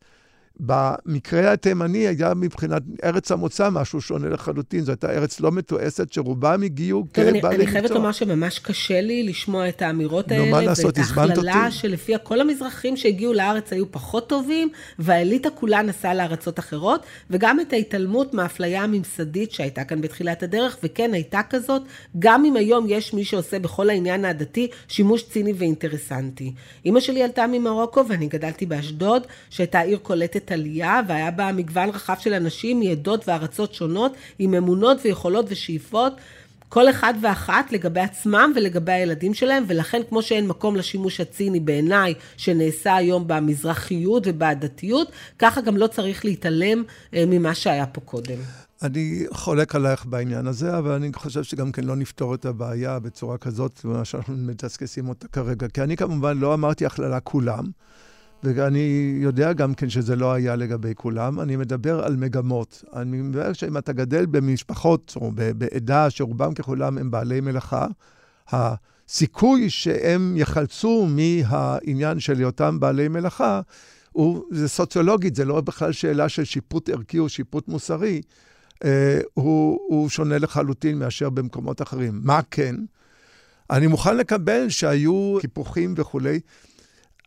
במקרה התימני היה מבחינת ארץ המוצא משהו שונה לחלוטין, זאת הייתה ארץ לא מתועסת שרובם הגיעו כבעלי מקצוע. אני חייבת לומר שממש קשה לי לשמוע את האמירות האלה, ואת ההכללה שלפיה כל המזרחים שהגיעו לארץ היו פחות טובים, והאליטה כולה נסעה לארצות אחרות, וגם את ההתעלמות מהאפליה הממסדית שהייתה כאן בתחילת הדרך, וכן הייתה כזאת, גם אם היום יש מי שעושה בכל העניין העדתי שימוש ציני ואינטרסנטי. אמא שלי עלתה ממרוקו, ואני גדלתי באשדוד, שהייתה עיר קולטת עלייה, והיה בה מגוון רחב של אנשים מעדות וארצות שונות, עם אמונות ויכולות ושאיפות, כל אחד ואחת לגבי עצמם ולגבי הילדים שלהם, ולכן כמו שאין מקום לשימוש הציני בעיניי שנעשה היום במזרחיות ובעדתיות, ככה גם לא צריך להתעלם ממה שהיה פה קודם. אני חולק עלייך בעניין הזה, אבל אני חושב שגם כן לא נפתור את הבעיה בצורה כזאת, מה שאנחנו מתעסקים אותה כרגע, כי אני כמובן לא אמרתי הכללה כולם, ואני יודע גם כן שזה לא היה לגבי כולם, אני מדבר על מגמות. אני מדבר שאם אתה גדל במשפחות או בעדה שרובם ככולם הם בעלי מלאכה, הסיכוי שהם יחלצו מהעניין של אותם בעלי מלאכה, הוא, זה סוציולוגית, זה לא בכלל שאלה של שיפוט ערכי או שיפוט מוסרי, הוא, הוא שונה לחלוטין מאשר במקומות אחרים. מה כן? אני מוכן לקבל שהיו קיפוחים וכולי,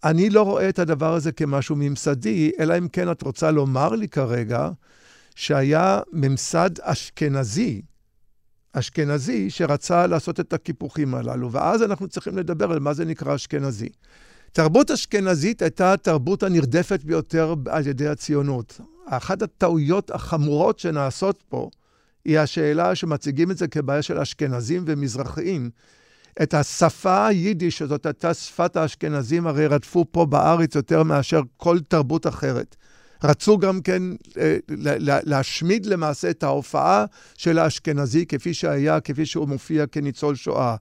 אני לא רואה את הדבר הזה כמשהו ממסדי, אלא אם כן את רוצה לומר לי כרגע, שהיה ממסד אשכנזי, אשכנזי שרצה לעשות את הקיפוחים הללו, ואז אנחנו צריכים לדבר על מה זה נקרא אשכנזי. תרבות אשכנזית הייתה התרבות הנרדפת ביותר על ידי הציונות. אחת הטעויות החמורות שנעשות פה, היא השאלה שמציגים את זה כבעיה של אשכנזים ומזרחיים, את השפה היידיש, שזאת הייתה שפת האשכנזים, הרי רדפו פה בארץ יותר מאשר כל תרבות אחרת. רצו גם כן אה, להשמיד למעשה את ההופעה של האשכנזי, כפי שהיה, כפי שהוא מופיע כניצול שואה.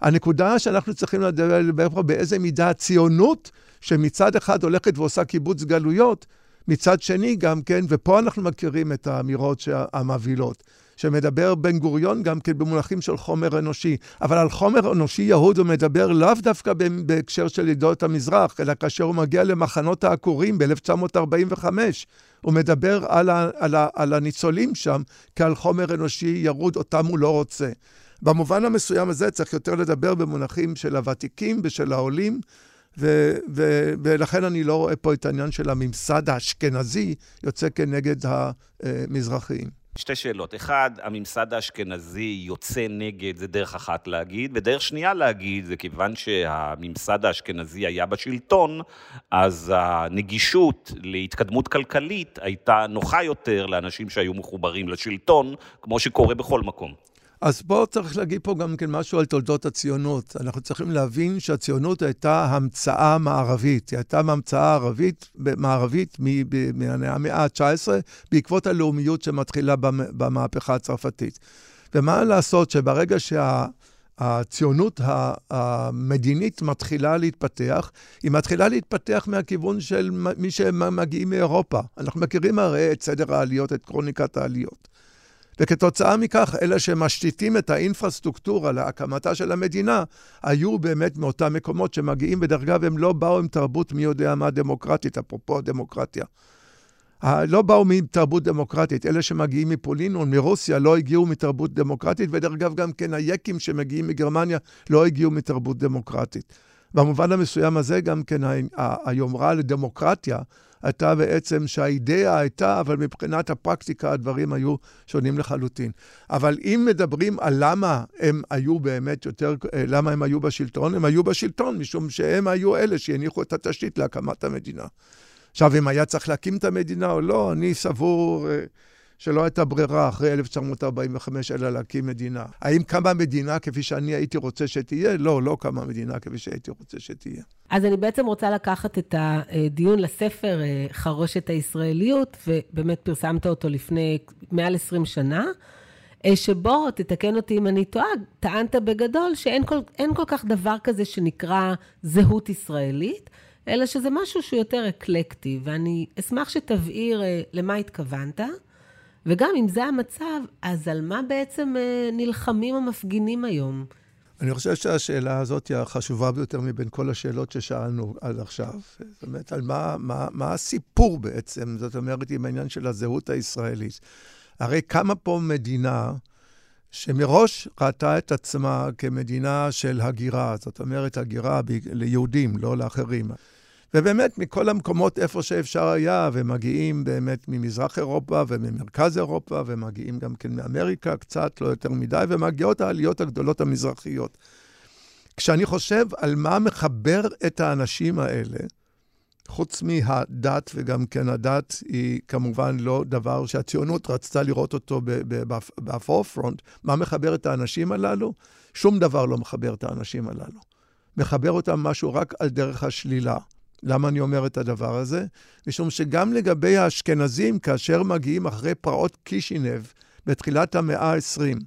הנקודה שאנחנו צריכים לדבר פה, באיזה מידה הציונות, שמצד אחד הולכת ועושה קיבוץ גלויות, מצד שני גם כן, ופה אנחנו מכירים את האמירות המובילות. שמדבר בן גוריון גם כן במונחים של חומר אנושי, אבל על חומר אנושי יהוד הוא מדבר לאו דווקא בהקשר של עדות המזרח, אלא כאשר הוא מגיע למחנות העקורים ב-אלף תשע מאות ארבעים וחמש, הוא מדבר על, ה- על, ה- על הניצולים שם, כעל חומר אנושי ירוד, אותם הוא לא רוצה. במובן המסוים הזה צריך יותר לדבר במונחים של הוותיקים ושל העולים, ו- ו- ולכן אני לא רואה פה את העניין של הממסד האשכנזי, יוצא כנגד המזרחיים. שתי שאלות. אחד, הממסד האשכנזי יוצא נגד, זה דרך אחת להגיד, ודרך שנייה להגיד, זה כיוון שהממסד האשכנזי היה בשלטון, אז הנגישות להתקדמות כלכלית הייתה נוחה יותר לאנשים שהיו מחוברים לשלטון, כמו שקורה בכל מקום. אז בואו צריך להגיד פה גם כן משהו על תולדות הציונות. אנחנו צריכים להבין שהציונות הייתה המצאה מערבית. היא הייתה המצאה ערבית, מערבית מהמאה ה-תשע עשרה, בעקבות הלאומיות שמתחילה במהפכה הצרפתית. ומה לעשות שברגע שה... הציונות המדינית מתחילה להתפתח, היא מתחילה להתפתח מהכיוון של מי שמגיעים מאירופה. אנחנו מכירים הרי את סדר העליות, את קרוניקת העליות. וכתוצאה מכך, אלה שמשתיתים את האינפרסטרוקטורה להקמתה של המדינה, היו באמת מאותם מקומות שמגיעים בדרגה, והם לא באו עם תרבות מי יודע מה דמוקרטית, אפרופו הדמוקרטיה. לא באו מתרבות דמוקרטית, אלה שמגיעים מפולין או מרוסיה לא הגיעו מתרבות דמוקרטית, ודרגב גם כן היקים שמגיעים מגרמניה לא הגיעו מתרבות דמוקרטית. במובן המסוים הזה גם כן היומרה לדמוקרטיה הייתה בעצם שהאידאה הייתה, אבל מבחינת הפרקטיקה הדברים היו שונים לחלוטין. אבל אם מדברים על למה הם היו באמת יותר, למה הם היו בשלטון, הם היו בשלטון משום שהם היו אלה שהניחו את התשתית להקמת המדינה. עכשיו, אם היה צריך להקים את המדינה או לא, אני סבור שלא הייתה ברירה אחרי אלף תשע מאות ארבעים וחמש, אלא להקים מדינה. האם קמה מדינה כפי שאני הייתי רוצה שתהיה? לא, לא קמה מדינה כפי שהייתי רוצה שתהיה. אז אני בעצם רוצה לקחת את הדיון לספר חרושת הישראליות, ובאמת פרסמת אותו לפני מעל עשרים שנה, שבו, תתקן אותי אם אני טועה, טענת בגדול שאין כל, כל כך דבר כזה שנקרא זהות ישראלית, אלא שזה משהו שהוא יותר אקלקטי, ואני אשמח שתבהיר למה התכוונת, וגם אם זה המצב, אז על מה בעצם נלחמים המפגינים היום? אני חושב שהשאלה הזאת היא החשובה ביותר מבין כל השאלות ששאלנו עד עכשיו. זאת אומרת, על מה, מה, מה הסיפור בעצם? זאת אומרת, עם העניין של הזהות הישראלית. הרי קמה פה מדינה שמראש ראתה את עצמה כמדינה של הגירה, זאת אומרת הגירה ב- ליהודים, לא לאחרים. ובאמת מכל המקומות איפה שאפשר היה, ומגיעים באמת ממזרח אירופה וממרכז אירופה, ומגיעים גם כן מאמריקה קצת, לא יותר מדי, ומגיעות העליות הגדולות המזרחיות. כשאני חושב על מה מחבר את האנשים האלה, חוץ מהדת, וגם כן הדת היא כמובן לא דבר שהציונות רצתה לראות אותו בפורפרונט, מה מחבר את האנשים הללו? שום דבר לא מחבר את האנשים הללו. מחבר אותם משהו רק על דרך השלילה. למה אני אומר את הדבר הזה? משום שגם לגבי האשכנזים, כאשר מגיעים אחרי פרעות קישינב, בתחילת המאה ה-עשרים,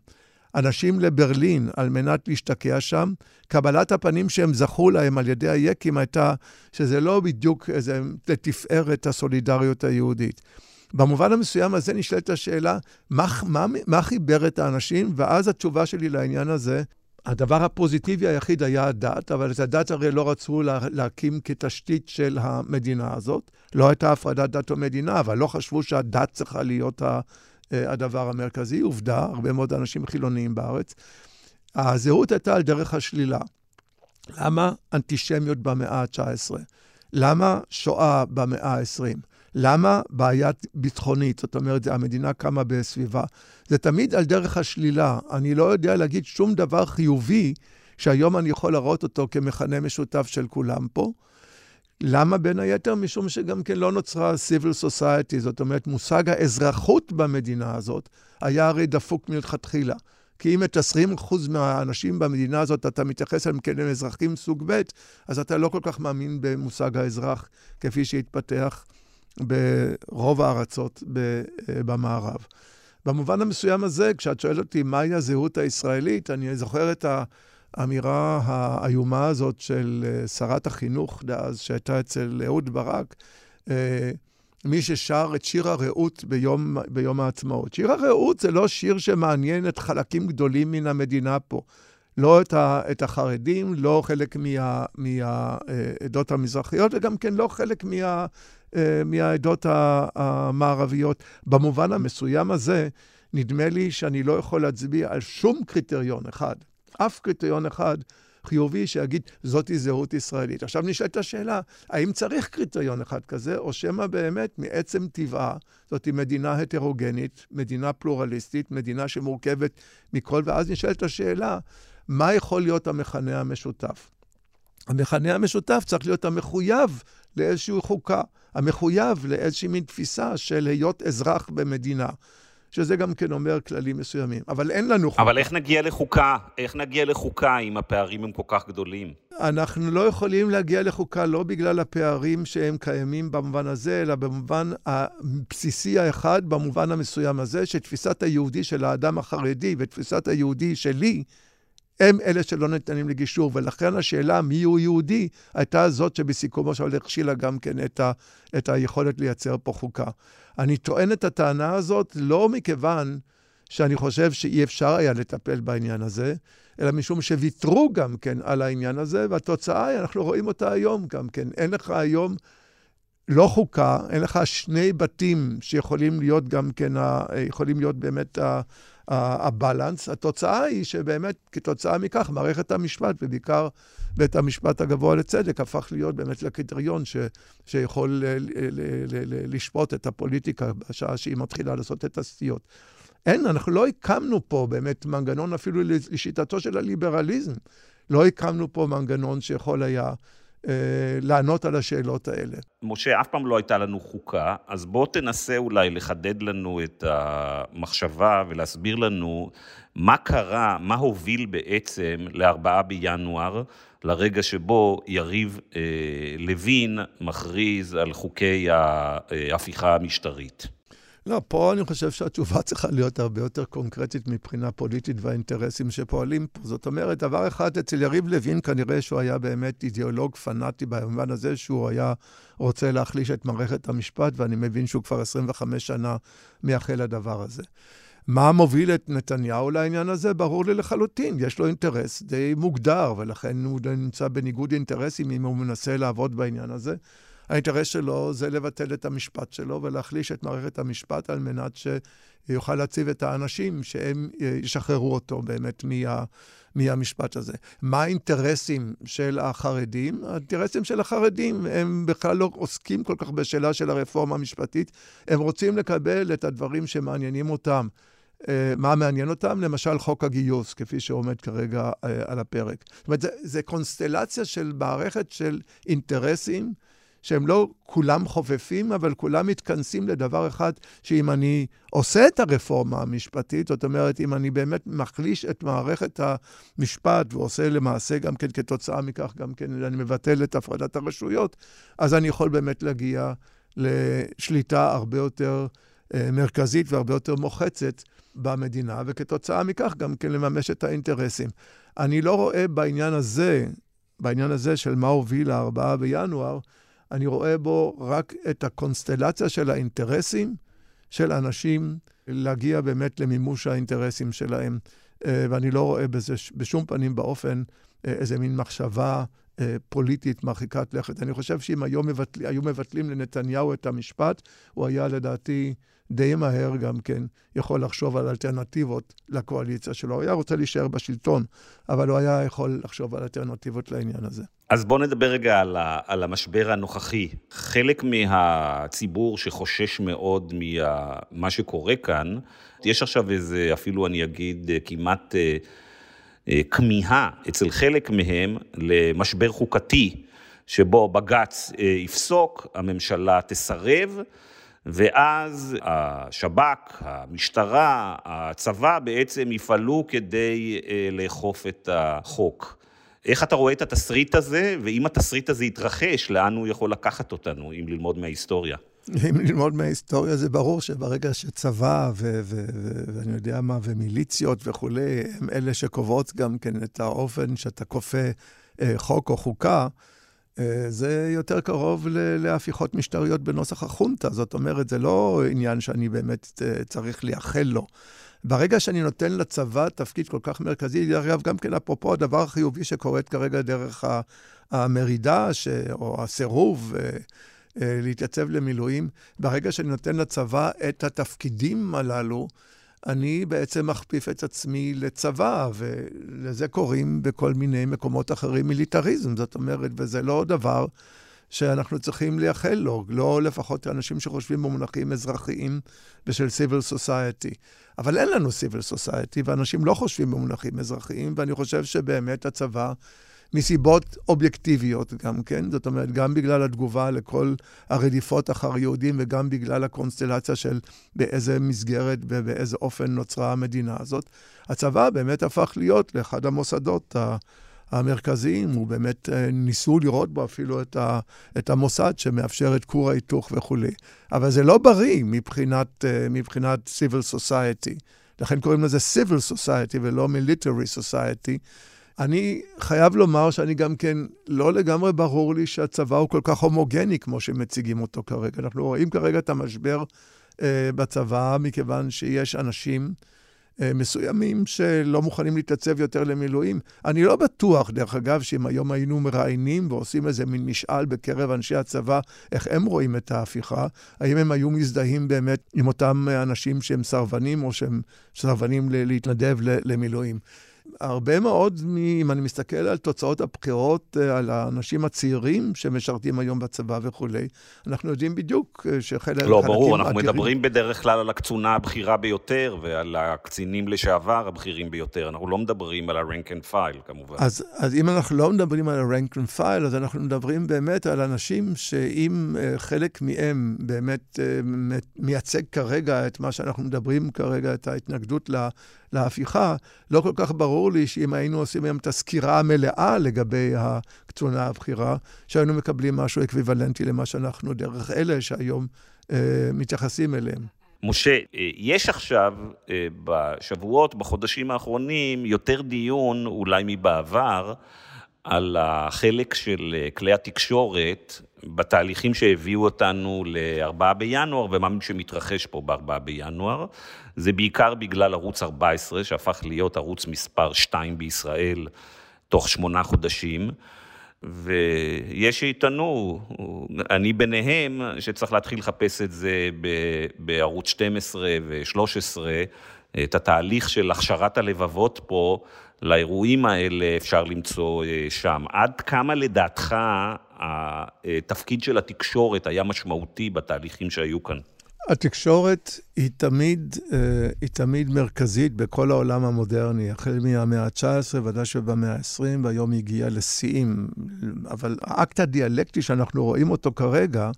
אנשים לברלין על מנת להשתקע שם, קבלת הפנים שהם זכו להם על ידי היקים הייתה שזה לא בדיוק איזה לתפאר את הסולידריות היהודית. במובן המסוים הזה נשאלת השאלה, מה, מה, מה חיבר את האנשים? ואז התשובה שלי לעניין הזה, הדבר הפוזיטיבי היחיד היה הדת, אבל את הדת הרי לא רצו לה, להקים כתשתית של המדינה הזאת. לא הייתה הפרדת דת או מדינה, אבל לא חשבו שהדת צריכה להיות ה... הדבר המרכזי, עובדה, הרבה מאוד אנשים חילוניים בארץ. הזהות הייתה על דרך השלילה. למה אנטישמיות במאה ה-תשע עשרה? למה שואה במאה ה-עשרים? למה בעיה ביטחונית? זאת אומרת, המדינה קמה בסביבה. זה תמיד על דרך השלילה. אני לא יודע להגיד שום דבר חיובי, שהיום אני יכול לראות אותו כמכנה משותף של כולם פה. למה בין היתר? משום שגם כן לא נוצרה סיביל סוסייטי, זאת אומרת, מושג האזרחות במדינה הזאת היה הרי דפוק מלכתחילה. כי אם את עשרים אחוז מהאנשים במדינה הזאת אתה מתייחס אליהם כאלה אזרחים סוג ב', אז אתה לא כל כך מאמין במושג האזרח, כפי שהתפתח ברוב הארצות במערב. במובן המסוים הזה, כשאת שואלת אותי מהי הזהות הישראלית, אני זוכר את ה... האמירה האיומה הזאת של שרת החינוך דאז, שהייתה אצל אהוד ברק, מי ששר את שיר הרעות ביום, ביום העצמאות. שיר הרעות זה לא שיר שמעניין את חלקים גדולים מן המדינה פה. לא את, ה, את החרדים, לא חלק מה, מהעדות המזרחיות, וגם כן לא חלק מה, מהעדות המערביות. במובן המסוים הזה, נדמה לי שאני לא יכול להצביע על שום קריטריון אחד. אף קריטריון אחד חיובי שיגיד, זאתי זהות ישראלית. עכשיו נשאלת השאלה, האם צריך קריטריון אחד כזה, או שמה באמת מעצם טבעה, זאתי מדינה הטרוגנית, מדינה פלורליסטית, מדינה שמורכבת מכל, ואז נשאלת השאלה, מה יכול להיות המכנה המשותף? המכנה המשותף צריך להיות המחויב לאיזושהי חוקה, המחויב לאיזושהי מין תפיסה של להיות אזרח במדינה. שזה גם כן אומר כללים מסוימים, אבל אין לנו חוקה. אבל איך נגיע לחוקה? איך נגיע לחוקה אם הפערים הם כל כך גדולים? אנחנו לא יכולים להגיע לחוקה לא בגלל הפערים שהם קיימים במובן הזה, אלא במובן הבסיסי האחד, במובן המסוים הזה, שתפיסת היהודי של האדם החרדי ותפיסת היהודי שלי הם אלה שלא ניתנים לגישור, ולכן השאלה מי הוא יהודי, הייתה זאת שבסיכומו של הכשילה גם כן את, ה, את היכולת לייצר פה חוקה. אני טוען את הטענה הזאת לא מכיוון שאני חושב שאי אפשר היה לטפל בעניין הזה, אלא משום שוויתרו גם כן על העניין הזה, והתוצאה היא, אנחנו רואים אותה היום גם כן. אין לך היום לא חוקה, אין לך שני בתים שיכולים להיות גם כן, יכולים להיות באמת ה... הבלנס, התוצאה היא שבאמת כתוצאה מכך מערכת המשפט ובעיקר בית המשפט הגבוה לצדק הפך להיות באמת לקריטריון ש, שיכול לשפוט את הפוליטיקה בשעה שהיא מתחילה לעשות את הסטיות. אין, אנחנו לא הקמנו פה באמת מנגנון אפילו לשיטתו של הליברליזם, לא הקמנו פה מנגנון שיכול היה לענות על השאלות האלה. משה, אף פעם לא הייתה לנו חוקה, אז בוא תנסה אולי לחדד לנו את המחשבה ולהסביר לנו מה קרה, מה הוביל בעצם לארבעה בינואר, לרגע שבו יריב אה, לוין מכריז על חוקי ההפיכה המשטרית. לא, פה אני חושב שהתשובה צריכה להיות הרבה יותר קונקרטית מבחינה פוליטית והאינטרסים שפועלים פה. זאת אומרת, דבר אחד, אצל יריב לוין כנראה שהוא היה באמת אידיאולוג פנאטי במובן הזה שהוא היה רוצה להחליש את מערכת המשפט, ואני מבין שהוא כבר עשרים וחמש שנה מייחל לדבר הזה. מה מוביל את נתניהו לעניין הזה? ברור לי לחלוטין, יש לו אינטרס די מוגדר, ולכן הוא נמצא בניגוד אינטרסים אם הוא מנסה לעבוד בעניין הזה. האינטרס שלו זה לבטל את המשפט שלו ולהחליש את מערכת המשפט על מנת שיוכל להציב את האנשים שהם ישחררו אותו באמת מה, מהמשפט הזה. מה האינטרסים של החרדים? האינטרסים של החרדים הם בכלל לא עוסקים כל כך בשאלה של הרפורמה המשפטית. הם רוצים לקבל את הדברים שמעניינים אותם. מה מעניין אותם? למשל חוק הגיוס, כפי שעומד כרגע על הפרק. זאת אומרת, זה, זה קונסטלציה של מערכת של אינטרסים, שהם לא כולם חופפים, אבל כולם מתכנסים לדבר אחד, שאם אני עושה את הרפורמה המשפטית, זאת אומרת, אם אני באמת מחליש את מערכת המשפט, ועושה למעשה גם כן כתוצאה מכך, גם כן אני מבטל את הפרדת הרשויות, אז אני יכול באמת להגיע לשליטה הרבה יותר מרכזית, והרבה יותר מוחצת במדינה, וכתוצאה מכך גם כן לממש את האינטרסים. אני לא רואה בעניין הזה, בעניין הזה של מה הוביל הארבעה בינואר, אני רואה בו רק את הקונסטלציה של האינטרסים של אנשים להגיע באמת למימוש האינטרסים שלהם, ואני לא רואה בזה בשום פנים באופן איזה מין מחשבה פוליטית מרחיקת לכת. אני חושב שאם היום מבטל, היו מבטלים לנתניהו את המשפט, הוא היה לדעתי די מהר גם כן יכול לחשוב על אלטרנטיבות לקואליציה שלו. הוא היה רוצה להישאר בשלטון, אבל הוא היה יכול לחשוב על אלטרנטיבות לעניין הזה. אז בואו נדבר רגע על, ה, על המשבר הנוכחי. חלק מהציבור שחושש מאוד ממה שקורה כאן, יש עכשיו איזה, אפילו אני אגיד, כמעט כמיהה אצל חלק מהם למשבר חוקתי, שבו בג"ץ יפסוק, הממשלה תסרב, ואז השב"כ, המשטרה, הצבא בעצם יפעלו כדי לאכוף את החוק. איך אתה רואה את התסריט הזה, ואם התסריט הזה יתרחש, לאן הוא יכול לקחת אותנו, אם ללמוד מההיסטוריה? אם ללמוד מההיסטוריה, זה ברור שברגע שצבא, ו- ו- ו- ואני יודע מה, ומיליציות וכולי, הם אלה שקובעות גם כן את האופן שאתה כופה אה, חוק או חוקה, זה יותר קרוב להפיכות משטריות בנוסח החונטה. זאת אומרת, זה לא עניין שאני באמת צריך לייחל לו. ברגע שאני נותן לצבא תפקיד כל כך מרכזי, אגב, גם כן אפרופו הדבר החיובי שקורה כרגע דרך המרידה או הסירוב להתייצב למילואים, ברגע שאני נותן לצבא את התפקידים הללו, אני בעצם מכפיף את עצמי לצבא, ולזה קוראים בכל מיני מקומות אחרים מיליטריזם, זאת אומרת, וזה לא דבר שאנחנו צריכים לייחל לו, לא לפחות אנשים שחושבים במונחים אזרחיים בשל סיביל סוסייטי. אבל אין לנו סיביל סוסייטי, ואנשים לא חושבים במונחים אזרחיים, ואני חושב שבאמת הצבא, מסיבות אובייקטיביות גם כן, זאת אומרת, גם בגלל התגובה לכל הרדיפות אחר יהודים, וגם בגלל הקונסטלציה של באיזה מסגרת ובאיזה אופן נוצרה המדינה הזאת, הצבא באמת הפך להיות לאחד המוסדות המרכזיים, הוא באמת ניסו לראות בו אפילו את המוסד שמאפשר את כור ההיתוך וכו'. אבל זה לא בריא מבחינת, מבחינת civil society, לכן קוראים לזה civil society ולא military society. אני חייב לומר שאני גם כן, לא לגמרי ברור לי שהצבא הוא כל כך הומוגני כמו שמציגים אותו כרגע. אנחנו רואים כרגע את המשבר אה, בצבא, מכיוון שיש אנשים אה, מסוימים שלא מוכנים להתעצב יותר למילואים. אני לא בטוח, דרך אגב, שאם היום היינו מראיינים ועושים איזה מין משאל בקרב אנשי הצבא, איך הם רואים את ההפיכה, האם הם היו מזדהים באמת עם אותם אנשים שהם סרבנים או שהם סרבנים ל- להתנדב ל- למילואים. הרבה מאוד, אם אני מסתכל על תוצאות הבחירות, על האנשים הצעירים שמשרתים היום בצבא וכו', אנחנו יודעים בדיוק שחלק... לא, ברור, אנחנו עתירים... מדברים בדרך כלל על הקצונה הבכירה ביותר, ועל הקצינים לשעבר הבכירים ביותר, אנחנו לא מדברים על ה-rank and file, כמובן. אז, אז אם אנחנו לא מדברים על ה-rank and file, אז אנחנו מדברים באמת על אנשים שאם חלק מהם באמת מייצג כרגע את מה שאנחנו מדברים כרגע, את ההתנגדות ל... להפיכה, לא כל כך ברור לי שאם היינו עושים היום את הסקירה המלאה לגבי הקצונה הבחירה, שהיינו מקבלים משהו אקוויוולנטי למה שאנחנו דרך אלה שהיום אה, מתייחסים אליהם. משה, יש עכשיו אה, בשבועות, בחודשים האחרונים, יותר דיון אולי מבעבר, על החלק של כלי התקשורת בתהליכים שהביאו אותנו ל-ארבעה בינואר, ומה שמתרחש פה ב-ארבעה בינואר. זה בעיקר בגלל ערוץ ארבע עשרה, שהפך להיות ערוץ מספר שתיים בישראל תוך שמונה חודשים, ויש שיתנו, אני ביניהם, שצריך להתחיל לחפש את זה בערוץ שתים עשרה ו-שלוש עשרה, את התהליך של הכשרת הלבבות פה, לאירועים האלה אפשר למצוא שם. עד כמה לדעתך התפקיד של התקשורת היה משמעותי בתהליכים שהיו כאן? התקשורת היא תמיד, היא תמיד מרכזית בכל העולם המודרני, החל מהמאה ה-תשע עשרה, ודאי שבמאה ה-עשרים, והיום היא הגיעה לשיאים. אבל האקט הדיאלקטי שאנחנו רואים אותו כרגע,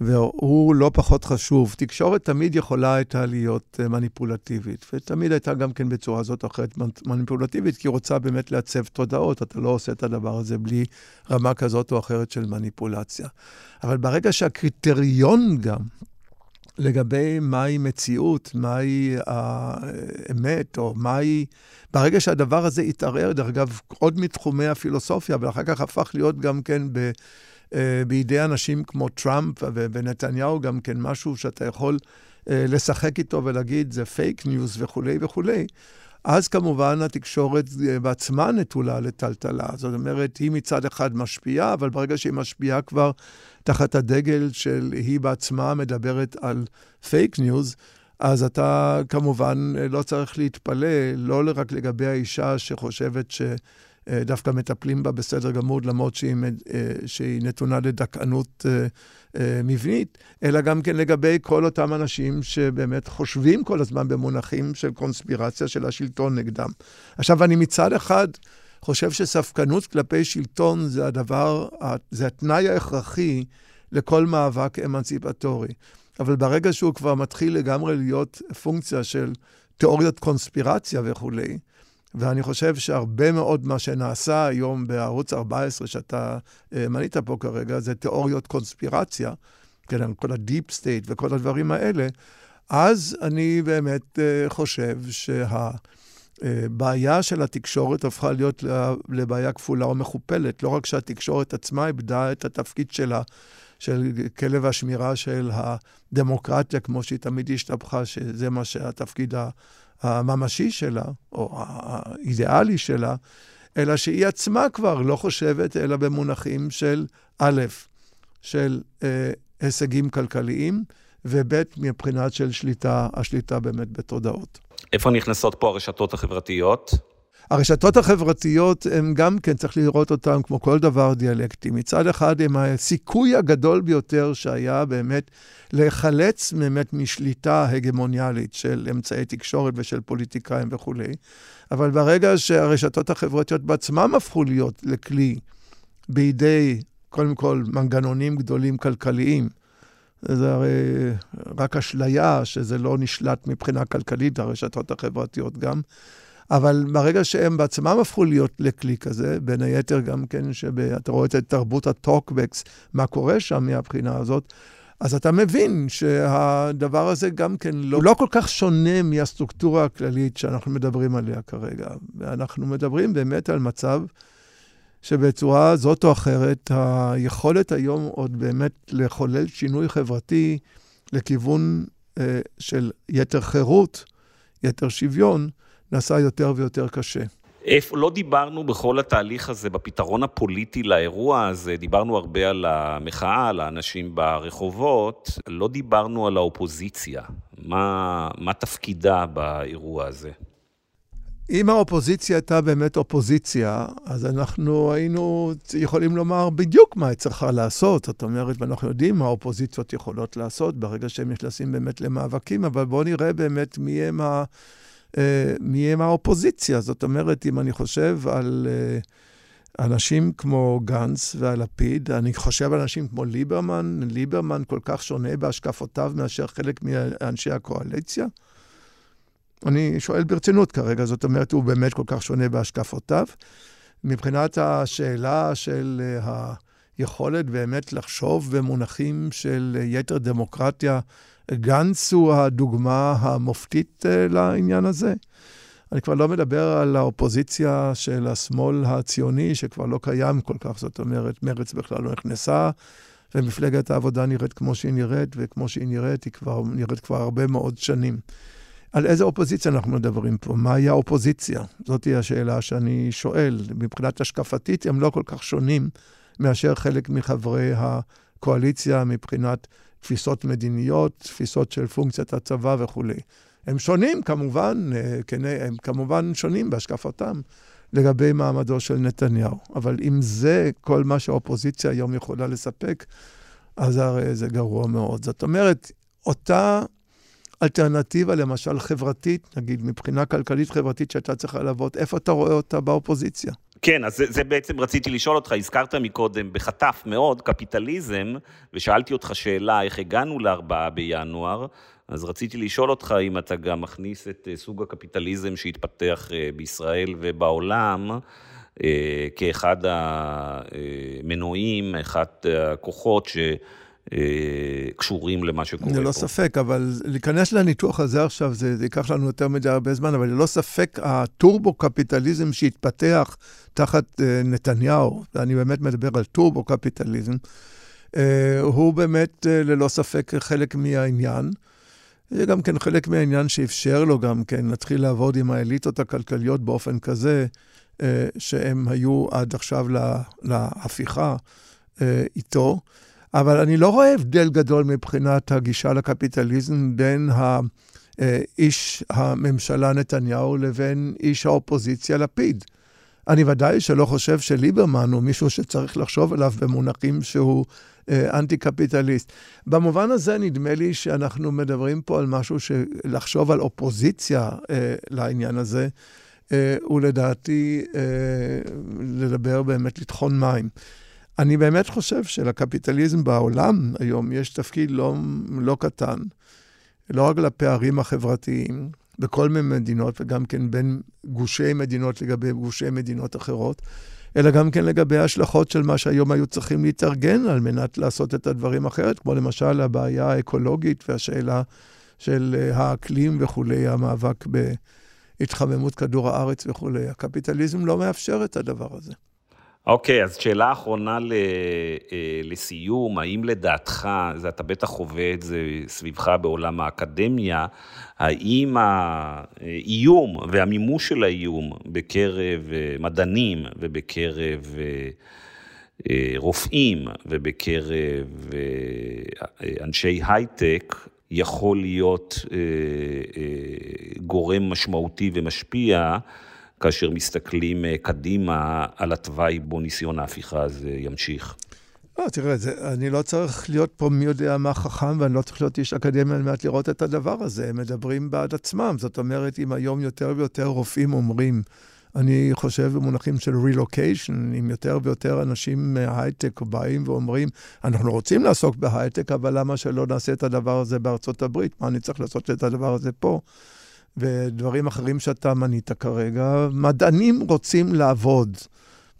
והוא לא פחות חשוב. תקשורת תמיד יכולה הייתה להיות מניפולטיבית, ותמיד הייתה גם כן בצורה זאת אחרת מניפולטיבית, כי רוצה באמת לעצב תודעות, אתה לא עושה את הדבר הזה בלי רמה כזאת או אחרת של מניפולציה. אבל ברגע שהקריטריון גם, לגבי מהי מציאות, מהי האמת, או מהי... ברגע שהדבר הזה התערער, דרך אגב, עוד מתחומי הפילוסופיה, ואחר כך הפך להיות גם כן ב... בידי אנשים כמו טראמפ ונתניהו, גם כן משהו שאתה יכול לשחק איתו ולהגיד, זה פייק ניוז וכו' וכו'. אז כמובן התקשורת בעצמה נטולה לטלטלה. זאת אומרת, היא מצד אחד משפיעה, אבל ברגע שהיא משפיעה כבר תחת הדגל של היא בעצמה מדברת על פייק ניוז, אז אתה כמובן לא צריך להתפלא, לא רק לגבי האישה שחושבת ש... דווקא מטפלים בה בסדר גמור, למרות שהיא, שהיא נתונה לדכאנות מבנית, אלא גם כן לגבי כל אותם אנשים שבאמת חושבים כל הזמן במונחים של קונספירציה של השלטון נגדם. עכשיו, אני מצד אחד חושב שספקנות כלפי שלטון זה הדבר, זה התנאי ההכרחי לכל מאבק אמנציפטורי. אבל ברגע שהוא כבר מתחיל לגמרי להיות פונקציה של תיאוריות קונספירציה וכולי, ואני חושב שהרבה מאוד מה שנעשה היום בערוץ ארבע עשרה, שאתה מנית פה כרגע, זה תיאוריות קונספירציה, כל הדיפ סטייט וכל הדברים האלה, אז אני באמת חושב שהבעיה של התקשורת הפכה להיות לבעיה כפולה או מכופלת, לא רק שהתקשורת עצמה איבדה את התפקיד שלה, של כלב השמירה של הדמוקרטיה, כמו שהיא תמיד השתבחה, שזה מה שהתפקיד ה... הממשי שלה, או האידיאלי שלה, אלא שהיא עצמה כבר לא חושבת, אלא במונחים של א', של אה, הישגים כלכליים, וב' מבחינת של שליטה, השליטה באמת בתודעות. איפה נכנסות פה הרשתות החברתיות? הרשתות החברתיות הן גם כן, צריך לראות אותן כמו כל דבר דיאלקטי. מצד אחד, הם הסיכוי הגדול ביותר שהיה באמת להיחלץ באמת משליטה הגמוניאלית של אמצעי תקשורת ושל פוליטיקאים וכו'. אבל ברגע שהרשתות החברתיות בעצמם הפכו להיות לכלי בידי, קודם כל, מנגנונים גדולים כלכליים, זה הרי רק אשליה שזה לא נשלט מבחינה כלכלית, הרשתות החברתיות גם, אבל ברגע שהם בעצמם הפכו להיות לכלי כזה, בין היתר גם כן, שאתה רואה את תרבות הטוקבקס, מה קורה שם מהבחינה הזאת, אז אתה מבין שהדבר הזה גם כן לא, לא כל כך שונה מהסטרוקטורה הכללית שאנחנו מדברים עליה כרגע. אנחנו מדברים באמת על מצב שבצורה זאת או אחרת, היכולת היום עוד באמת לחולל שינוי חברתי לכיוון אה, של יתר חירות, יתר שוויון, נעשה יותר ויותר קשה. איפה, לא דיברנו בכל התהליך הזה, בפתרון הפוליטי לאירוע הזה, דיברנו הרבה על המחאה, על האנשים ברחובות, לא דיברנו על האופוזיציה. מה, מה תפקידה באירוע הזה? אם האופוזיציה הייתה באמת אופוזיציה, אז אנחנו היינו יכולים לומר בדיוק מה היא צריכה לעשות. זאת אומרת, ואנחנו יודעים מה האופוזיציות יכולות לעשות, ברגע שהם נכנסים באמת למאבקים, אבל בואו נראה באמת מי הם ה... מי הם האופוזיציה. זאת אומרת, אם אני חושב על אנשים כמו גנץ והלפיד, אני חושב על אנשים כמו ליברמן, ליברמן כל כך שונה בהשקפותיו מאשר חלק מאנשי הקואליציה. אני שואל ברצינות כרגע, זאת אומרת, הוא באמת כל כך שונה בהשקפותיו. מבחינת השאלה של היכולת באמת לחשוב במונחים של יתר דמוקרטיה, גנץ הוא הדוגמה המופתית לעניין הזה. אני כבר לא מדבר על האופוזיציה של השמאל הציוני, שכבר לא קיים כל כך, זאת אומרת, מרץ בכלל לא נכנסה, ומפלגת העבודה נראית כמו שהיא נראית, וכמו שהיא נראית, היא כבר, נראית כבר הרבה מאוד שנים. על איזה אופוזיציה אנחנו מדברים פה? מהי האופוזיציה? זאת היא השאלה שאני שואל. מבחינת השקפתית, הם לא כל כך שונים מאשר חלק מחברי הקואליציה, מבחינת תפיסות מדיניות, תפיסות של פונקציית הצבא וכו'. הם שונים כמובן, הם כמובן שונים בהשקפתם לגבי מעמדו של נתניהו. אבל אם זה כל מה שהאופוזיציה היום יכולה לספק, אז הרי זה גרוע מאוד. זאת אומרת, אותה אלטרנטיבה, למשל חברתית, נגיד מבחינה כלכלית חברתית שאתה צריכה לעבוד, איפה אתה רואה אותה באופוזיציה? כן, אז זה, זה בעצם רציתי לשאול אותך, הזכרת מקודם בחטף מאוד קפיטליזם, ושאלתי אותך שאלה איך הגענו לארבעה בינואר, אז רציתי לשאול אותך אם אתה גם מכניס את סוג הקפיטליזם שהתפתח בישראל ובעולם, כאחד המנועים, אחד הכוחות ש... קשורים למה שקורה פה. ללא ספק, אבל להיכנס לניתוח הזה עכשיו, זה ייקח לנו יותר מדי הרבה זמן, אבל ללא ספק, הטורבו-קפיטליזם שהתפתח תחת נתניהו, ואני באמת מדבר על טורבו-קפיטליזם, הוא באמת ללא ספק חלק מהעניין, זה גם כן חלק מהעניין שאפשר לו גם כן, להתחיל לעבוד עם האליטות הכלכליות באופן כזה, שהם היו עד עכשיו להפיכה איתו, אבל אני לא רואה הבדל גדול מבחינת הגישה לקפיטליזם בין האיש הממשלה נתניהו לבין איש האופוזיציה לפיד. אני ודאי שלא חושב שליברמן הוא מישהו שצריך לחשוב עליו במונחים שהוא אנטי-קפיטליסט. במובן הזה נדמה לי שאנחנו מדברים פה על משהו שלחשוב על אופוזיציה לעניין הזה, ולדעתי לדבר באמת לטחון מים. אני באמת חושב שלקפיטליזם בעולם היום יש תפקיד לא, לא קטן, לא רק לפערים החברתיים, בכל מיני מדינות וגם כן בין גושי מדינות לגבי גושי מדינות אחרות, אלא גם כן לגבי ההשלכות של מה שהיום היו צריכים להתארגן על מנת לעשות את הדברים אחרת, כמו למשל הבעיה האקולוגית והשאלה של האקלים וכולי, המאבק בהתחממות כדור הארץ וכולי. הקפיטליזם לא מאפשר את הדבר הזה. אוקיי, אז שאלה אחרונה לסיום, האם לדעתך, אתה בטח חווה את זה סביבך בעולם האקדמיה, האם האיום והמימוש של האיום בקרב מדענים ובקרב רופאים ובקרב אנשי הייטק, יכול להיות גורם משמעותי ומשפיע, כאשר מסתכלים קדימה על התוואי בו ניסיון ההפיכה הזה ימשיך? לא, תראה, זה, אני לא צריך להיות פה מי יודע מה חכם, ואני לא צריך להיות איש אקדמיה על מנת לראות את הדבר הזה. הם מדברים בעד עצמם. זאת אומרת, אם היום יותר ויותר רופאים אומרים, אני חושב במונחים של רילוקיישן, אם יותר ויותר אנשים מהייטק באים ואומרים, אנחנו רוצים לעסוק בהייטק, אבל למה שלא נעשה את הדבר הזה בארצות הברית? מה אני צריך לעשות את הדבר הזה פה? ודברים אחרים שאתה מנית כרגע, מדענים רוצים לעבוד,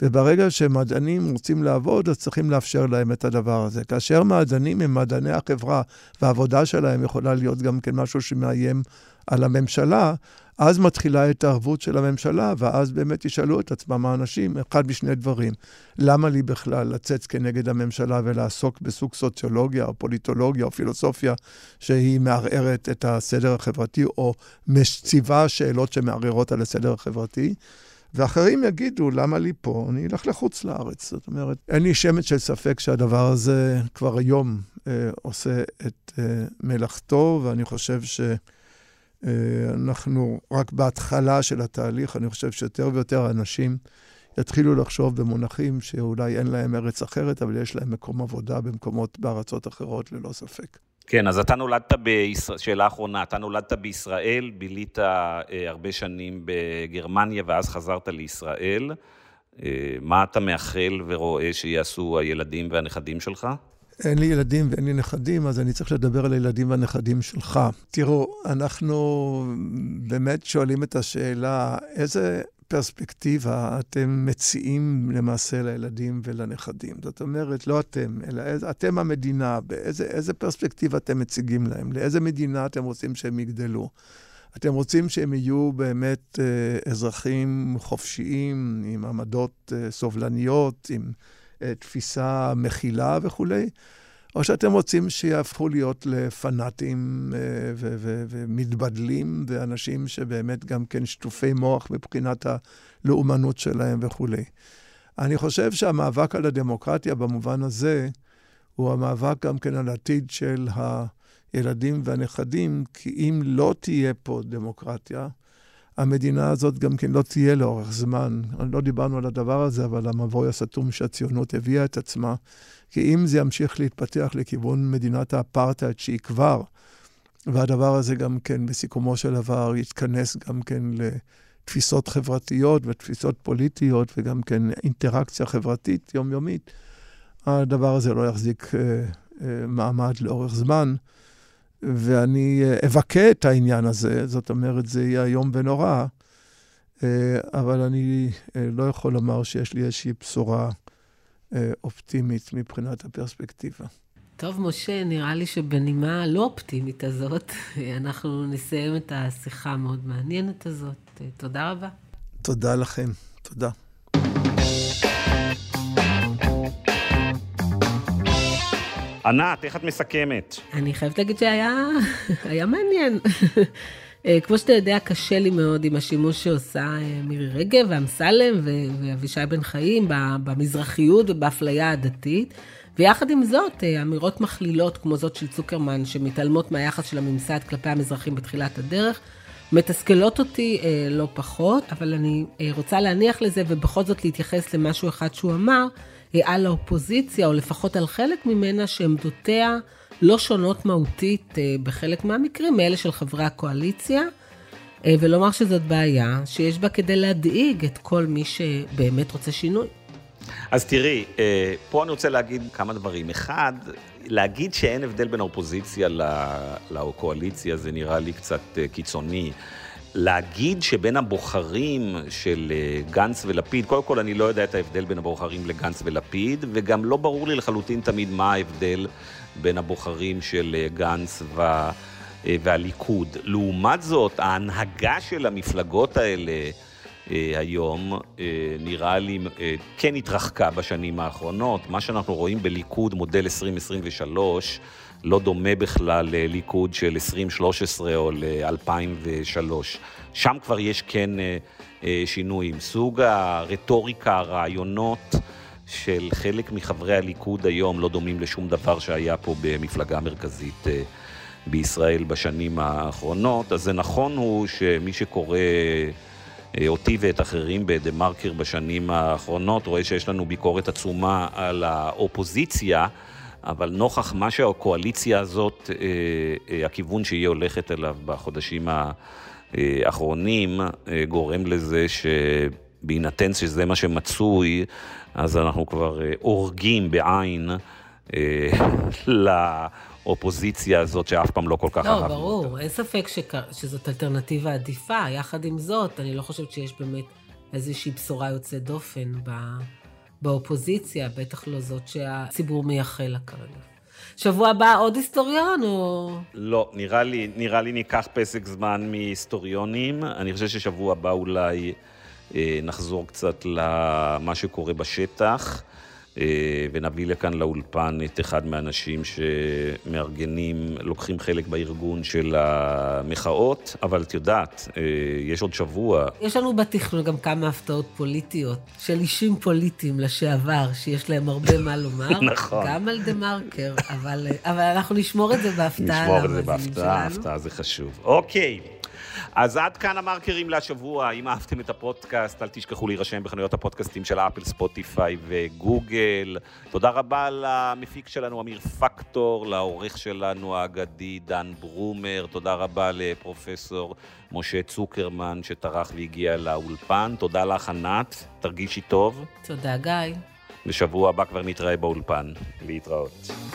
וברגע שמדענים רוצים לעבוד, אז צריכים לאפשר להם את הדבר הזה. כאשר מדענים הם מדעני החברה, והעבודה שלהם יכולה להיות גם כן משהו שמאיים על הממשלה, אז מתחילה התערבות של הממשלה, ואז באמת ישאלו את עצמם האנשים, אחד בשני דברים, למה לי בכלל לצאת כנגד הממשלה ולעסוק בסוג סוציולוגיה או פוליטולוגיה או פילוסופיה, שהיא מערערת את הסדר החברתי, או מציבה שאלות שמערערות על הסדר החברתי, ואחרים יגידו, למה לי פה? אני אלך לחוץ לארץ. זאת אומרת, אין לי שמץ של ספק שהדבר הזה כבר היום אה, עושה את אה, מלאכתו, ואני חושב ש... אנחנו רק בהתחלה של התהליך, אני חושב שיותר ויותר אנשים יתחילו לחשוב במונחים שאולי אין להם ארץ אחרת, אבל יש להם מקום עבודה במקומות בארצות אחרות ללא ספק. כן, אז אתה נולדת בישראל, שאלה אחרונה, אתה נולדת בישראל, בילית הרבה שנים בגרמניה ואז חזרת לישראל. מה אתה מאחל ורואה שיעשו הילדים והנכדים שלך? אין לי ילדים ואין לי נכדים, אז אני צריך לדבר על הילדים והנכדים שלך. תראו, אנחנו באמת שואלים את השאלה, איזה פרספקטיבה אתם מציעים למעשה לילדים ולנכדים? זאת אומרת, לא אתם, אלא אתם המדינה, באיזה, איזה פרספקטיבה אתם מציגים להם? לאיזה מדינה אתם רוצים שהם יגדלו? אתם רוצים שהם יהיו באמת אה, אזרחים חופשיים, עם עמדות אה, סובלניות, עם... תפיסה מכילה וכו', או שאתם רוצים שיהפכו להיות לפנאטים ו- ו- ומתבדלים, ואנשים שבאמת גם כן שטופי מוח מבחינת הלאומנות שלהם וכו'. אני חושב שהמאבק על הדמוקרטיה במובן הזה, הוא המאבק גם כן על עתיד של הילדים והנכדים, כי אם לא תהיה פה דמוקרטיה, המדינה הזאת גם כן לא תהיה לאורך זמן. לא דיברנו על הדבר הזה, אבל המבוי הסתום שהציונות הביאה את עצמה, כי אם זה ימשיך להתפתח לכיוון מדינת האפרטהייד שהיא כבר, והדבר הזה גם כן בסיכומו של דבר יתכנס גם כן לתפיסות חברתיות ותפיסות פוליטיות, וגם כן אינטראקציה חברתית יומיומית, הדבר הזה לא יחזיק אה, אה, מעמד לאורך זמן, ואני אבקה את העניין הזה, זאת אומרת, זה יהיה היום ונורא, אבל אני לא יכול לומר שיש לי איזושהי בשורה אופטימית מבחינת הפרספקטיבה. טוב, משה, נראה לי שבנימה לא אופטימית הזאת, אנחנו נסיים את השיחה המאוד מעניינת הזאת. תודה רבה. תודה לכם, תודה. ענת, איך את מסכמת? אני חייבת להגיד שהיה מעניין. כמו שאתה יודע, קשה לי מאוד עם השימוש שעושה מירי רגב, והמסלם ואבישי בן חיים, במזרחיות ובאפליה הדתית. ויחד עם זאת, אמירות מכלילות כמו זאת של צוקרמן, שמתעלמות מהיחס של הממסד כלפי המזרחים בתחילת הדרך, מתסכלות אותי לא פחות, אבל אני רוצה להניח לזה, ובכל זאת להתייחס למשהו אחד שהוא אמר, על האופוזיציה, או לפחות על חלק ממנה, שעמדותיה לא שונות מהותית בחלק מהמקרים, מאלה של חברי הקואליציה, ולומר שזאת בעיה, שיש בה כדי להדאיג את כל מי שבאמת רוצה שינוי. אז תראי, פה אני רוצה להגיד כמה דברים. אחד, להגיד שאין הבדל בין האופוזיציה לקואליציה, זה נראה לי קצת קיצוני. להגיד שבין הבוחרים של גנץ ולפיד, קודם כל אני לא יודע את ההבדל בין הבוחרים לגנץ ולפיד, וגם לא ברור לי לחלוטין תמיד מה ההבדל בין הבוחרים של גנץ וה, והליכוד. לעומת זאת, ההנהגה של המפלגות האלה היום נראה לי כן התרחקה בשנים האחרונות. מה שאנחנו רואים בליכוד מודל עשרים עשרים ושלוש, לא דומה בכלל לליכוד של עשרים שלוש עשרה או ל-אלפיים ושלוש. שם כבר יש כן שינויים. סוג הרטוריקה, הרעיונות של חלק מחברי הליכוד היום לא דומים לשום דבר שהיה פה במפלגה מרכזית בישראל בשנים האחרונות. אז זה נכון הוא שמי שקורא אותי ואת אחרים בדה מרקר בשנים האחרונות רואה שיש לנו ביקורת עצומה על האופוזיציה, אבל נוכח מה שהקואליציה הזאת, הכיוון שהיא הולכת אליו בחודשים האחרונים, גורם לזה שבהינתן שזה מה שמצוי, אז אנחנו כבר הורגים בעין לאופוזיציה הזאת, שאף פעם לא כל כך אהבנו. לא, ברור, אין ספק שזאת אלטרנטיבה עדיפה, יחד עם זאת, אני לא חושבת שיש באמת איזושהי בשורה יוצאת דופן באופוזיציה, בטח לא זאת שהציבור מייחל לה כרגע. שבוע הבא עוד היסטוריון או... לא, נראה לי, נראה לי ניקח פסק זמן מהיסטוריונים. אני חושב ששבוע הבא אולי אה, נחזור קצת למה שקורה בשטח, אה, ונביא לכאן לאולפן את אחד מהאנשים שמארגנים, לוקחים חלק בארגון של המחאות, אבל את יודעת, אה, יש עוד שבוע. יש לנו בתכנון גם כמה הפתעות פוליטיות, של אישים פוליטיים לשעבר, שיש להם הרבה מה לומר, נכון. גם על דה מרקר, אבל, אבל אנחנו נשמור את זה בהפתעה. נשמור את זה בהפתעה, ההפתעה זה חשוב. אוקיי. אז עד כאן המרקרים להשבוע. אם אהבתם את הפודקאסט, אל תשכחו להירשם בחנויות הפודקאסטים של אפל, ספוטיפיי וגוגל. תודה רבה למפיק שלנו, אמיר פקטור, לעורך שלנו, האגדי, דן ברומר. תודה רבה לפרופסור משה צוקרמן, שטרח והגיע לאולפן. תודה לך, ענת. תרגישי טוב. תודה, גיא. בשבוע הבא כבר נתראה באולפן. להתראות.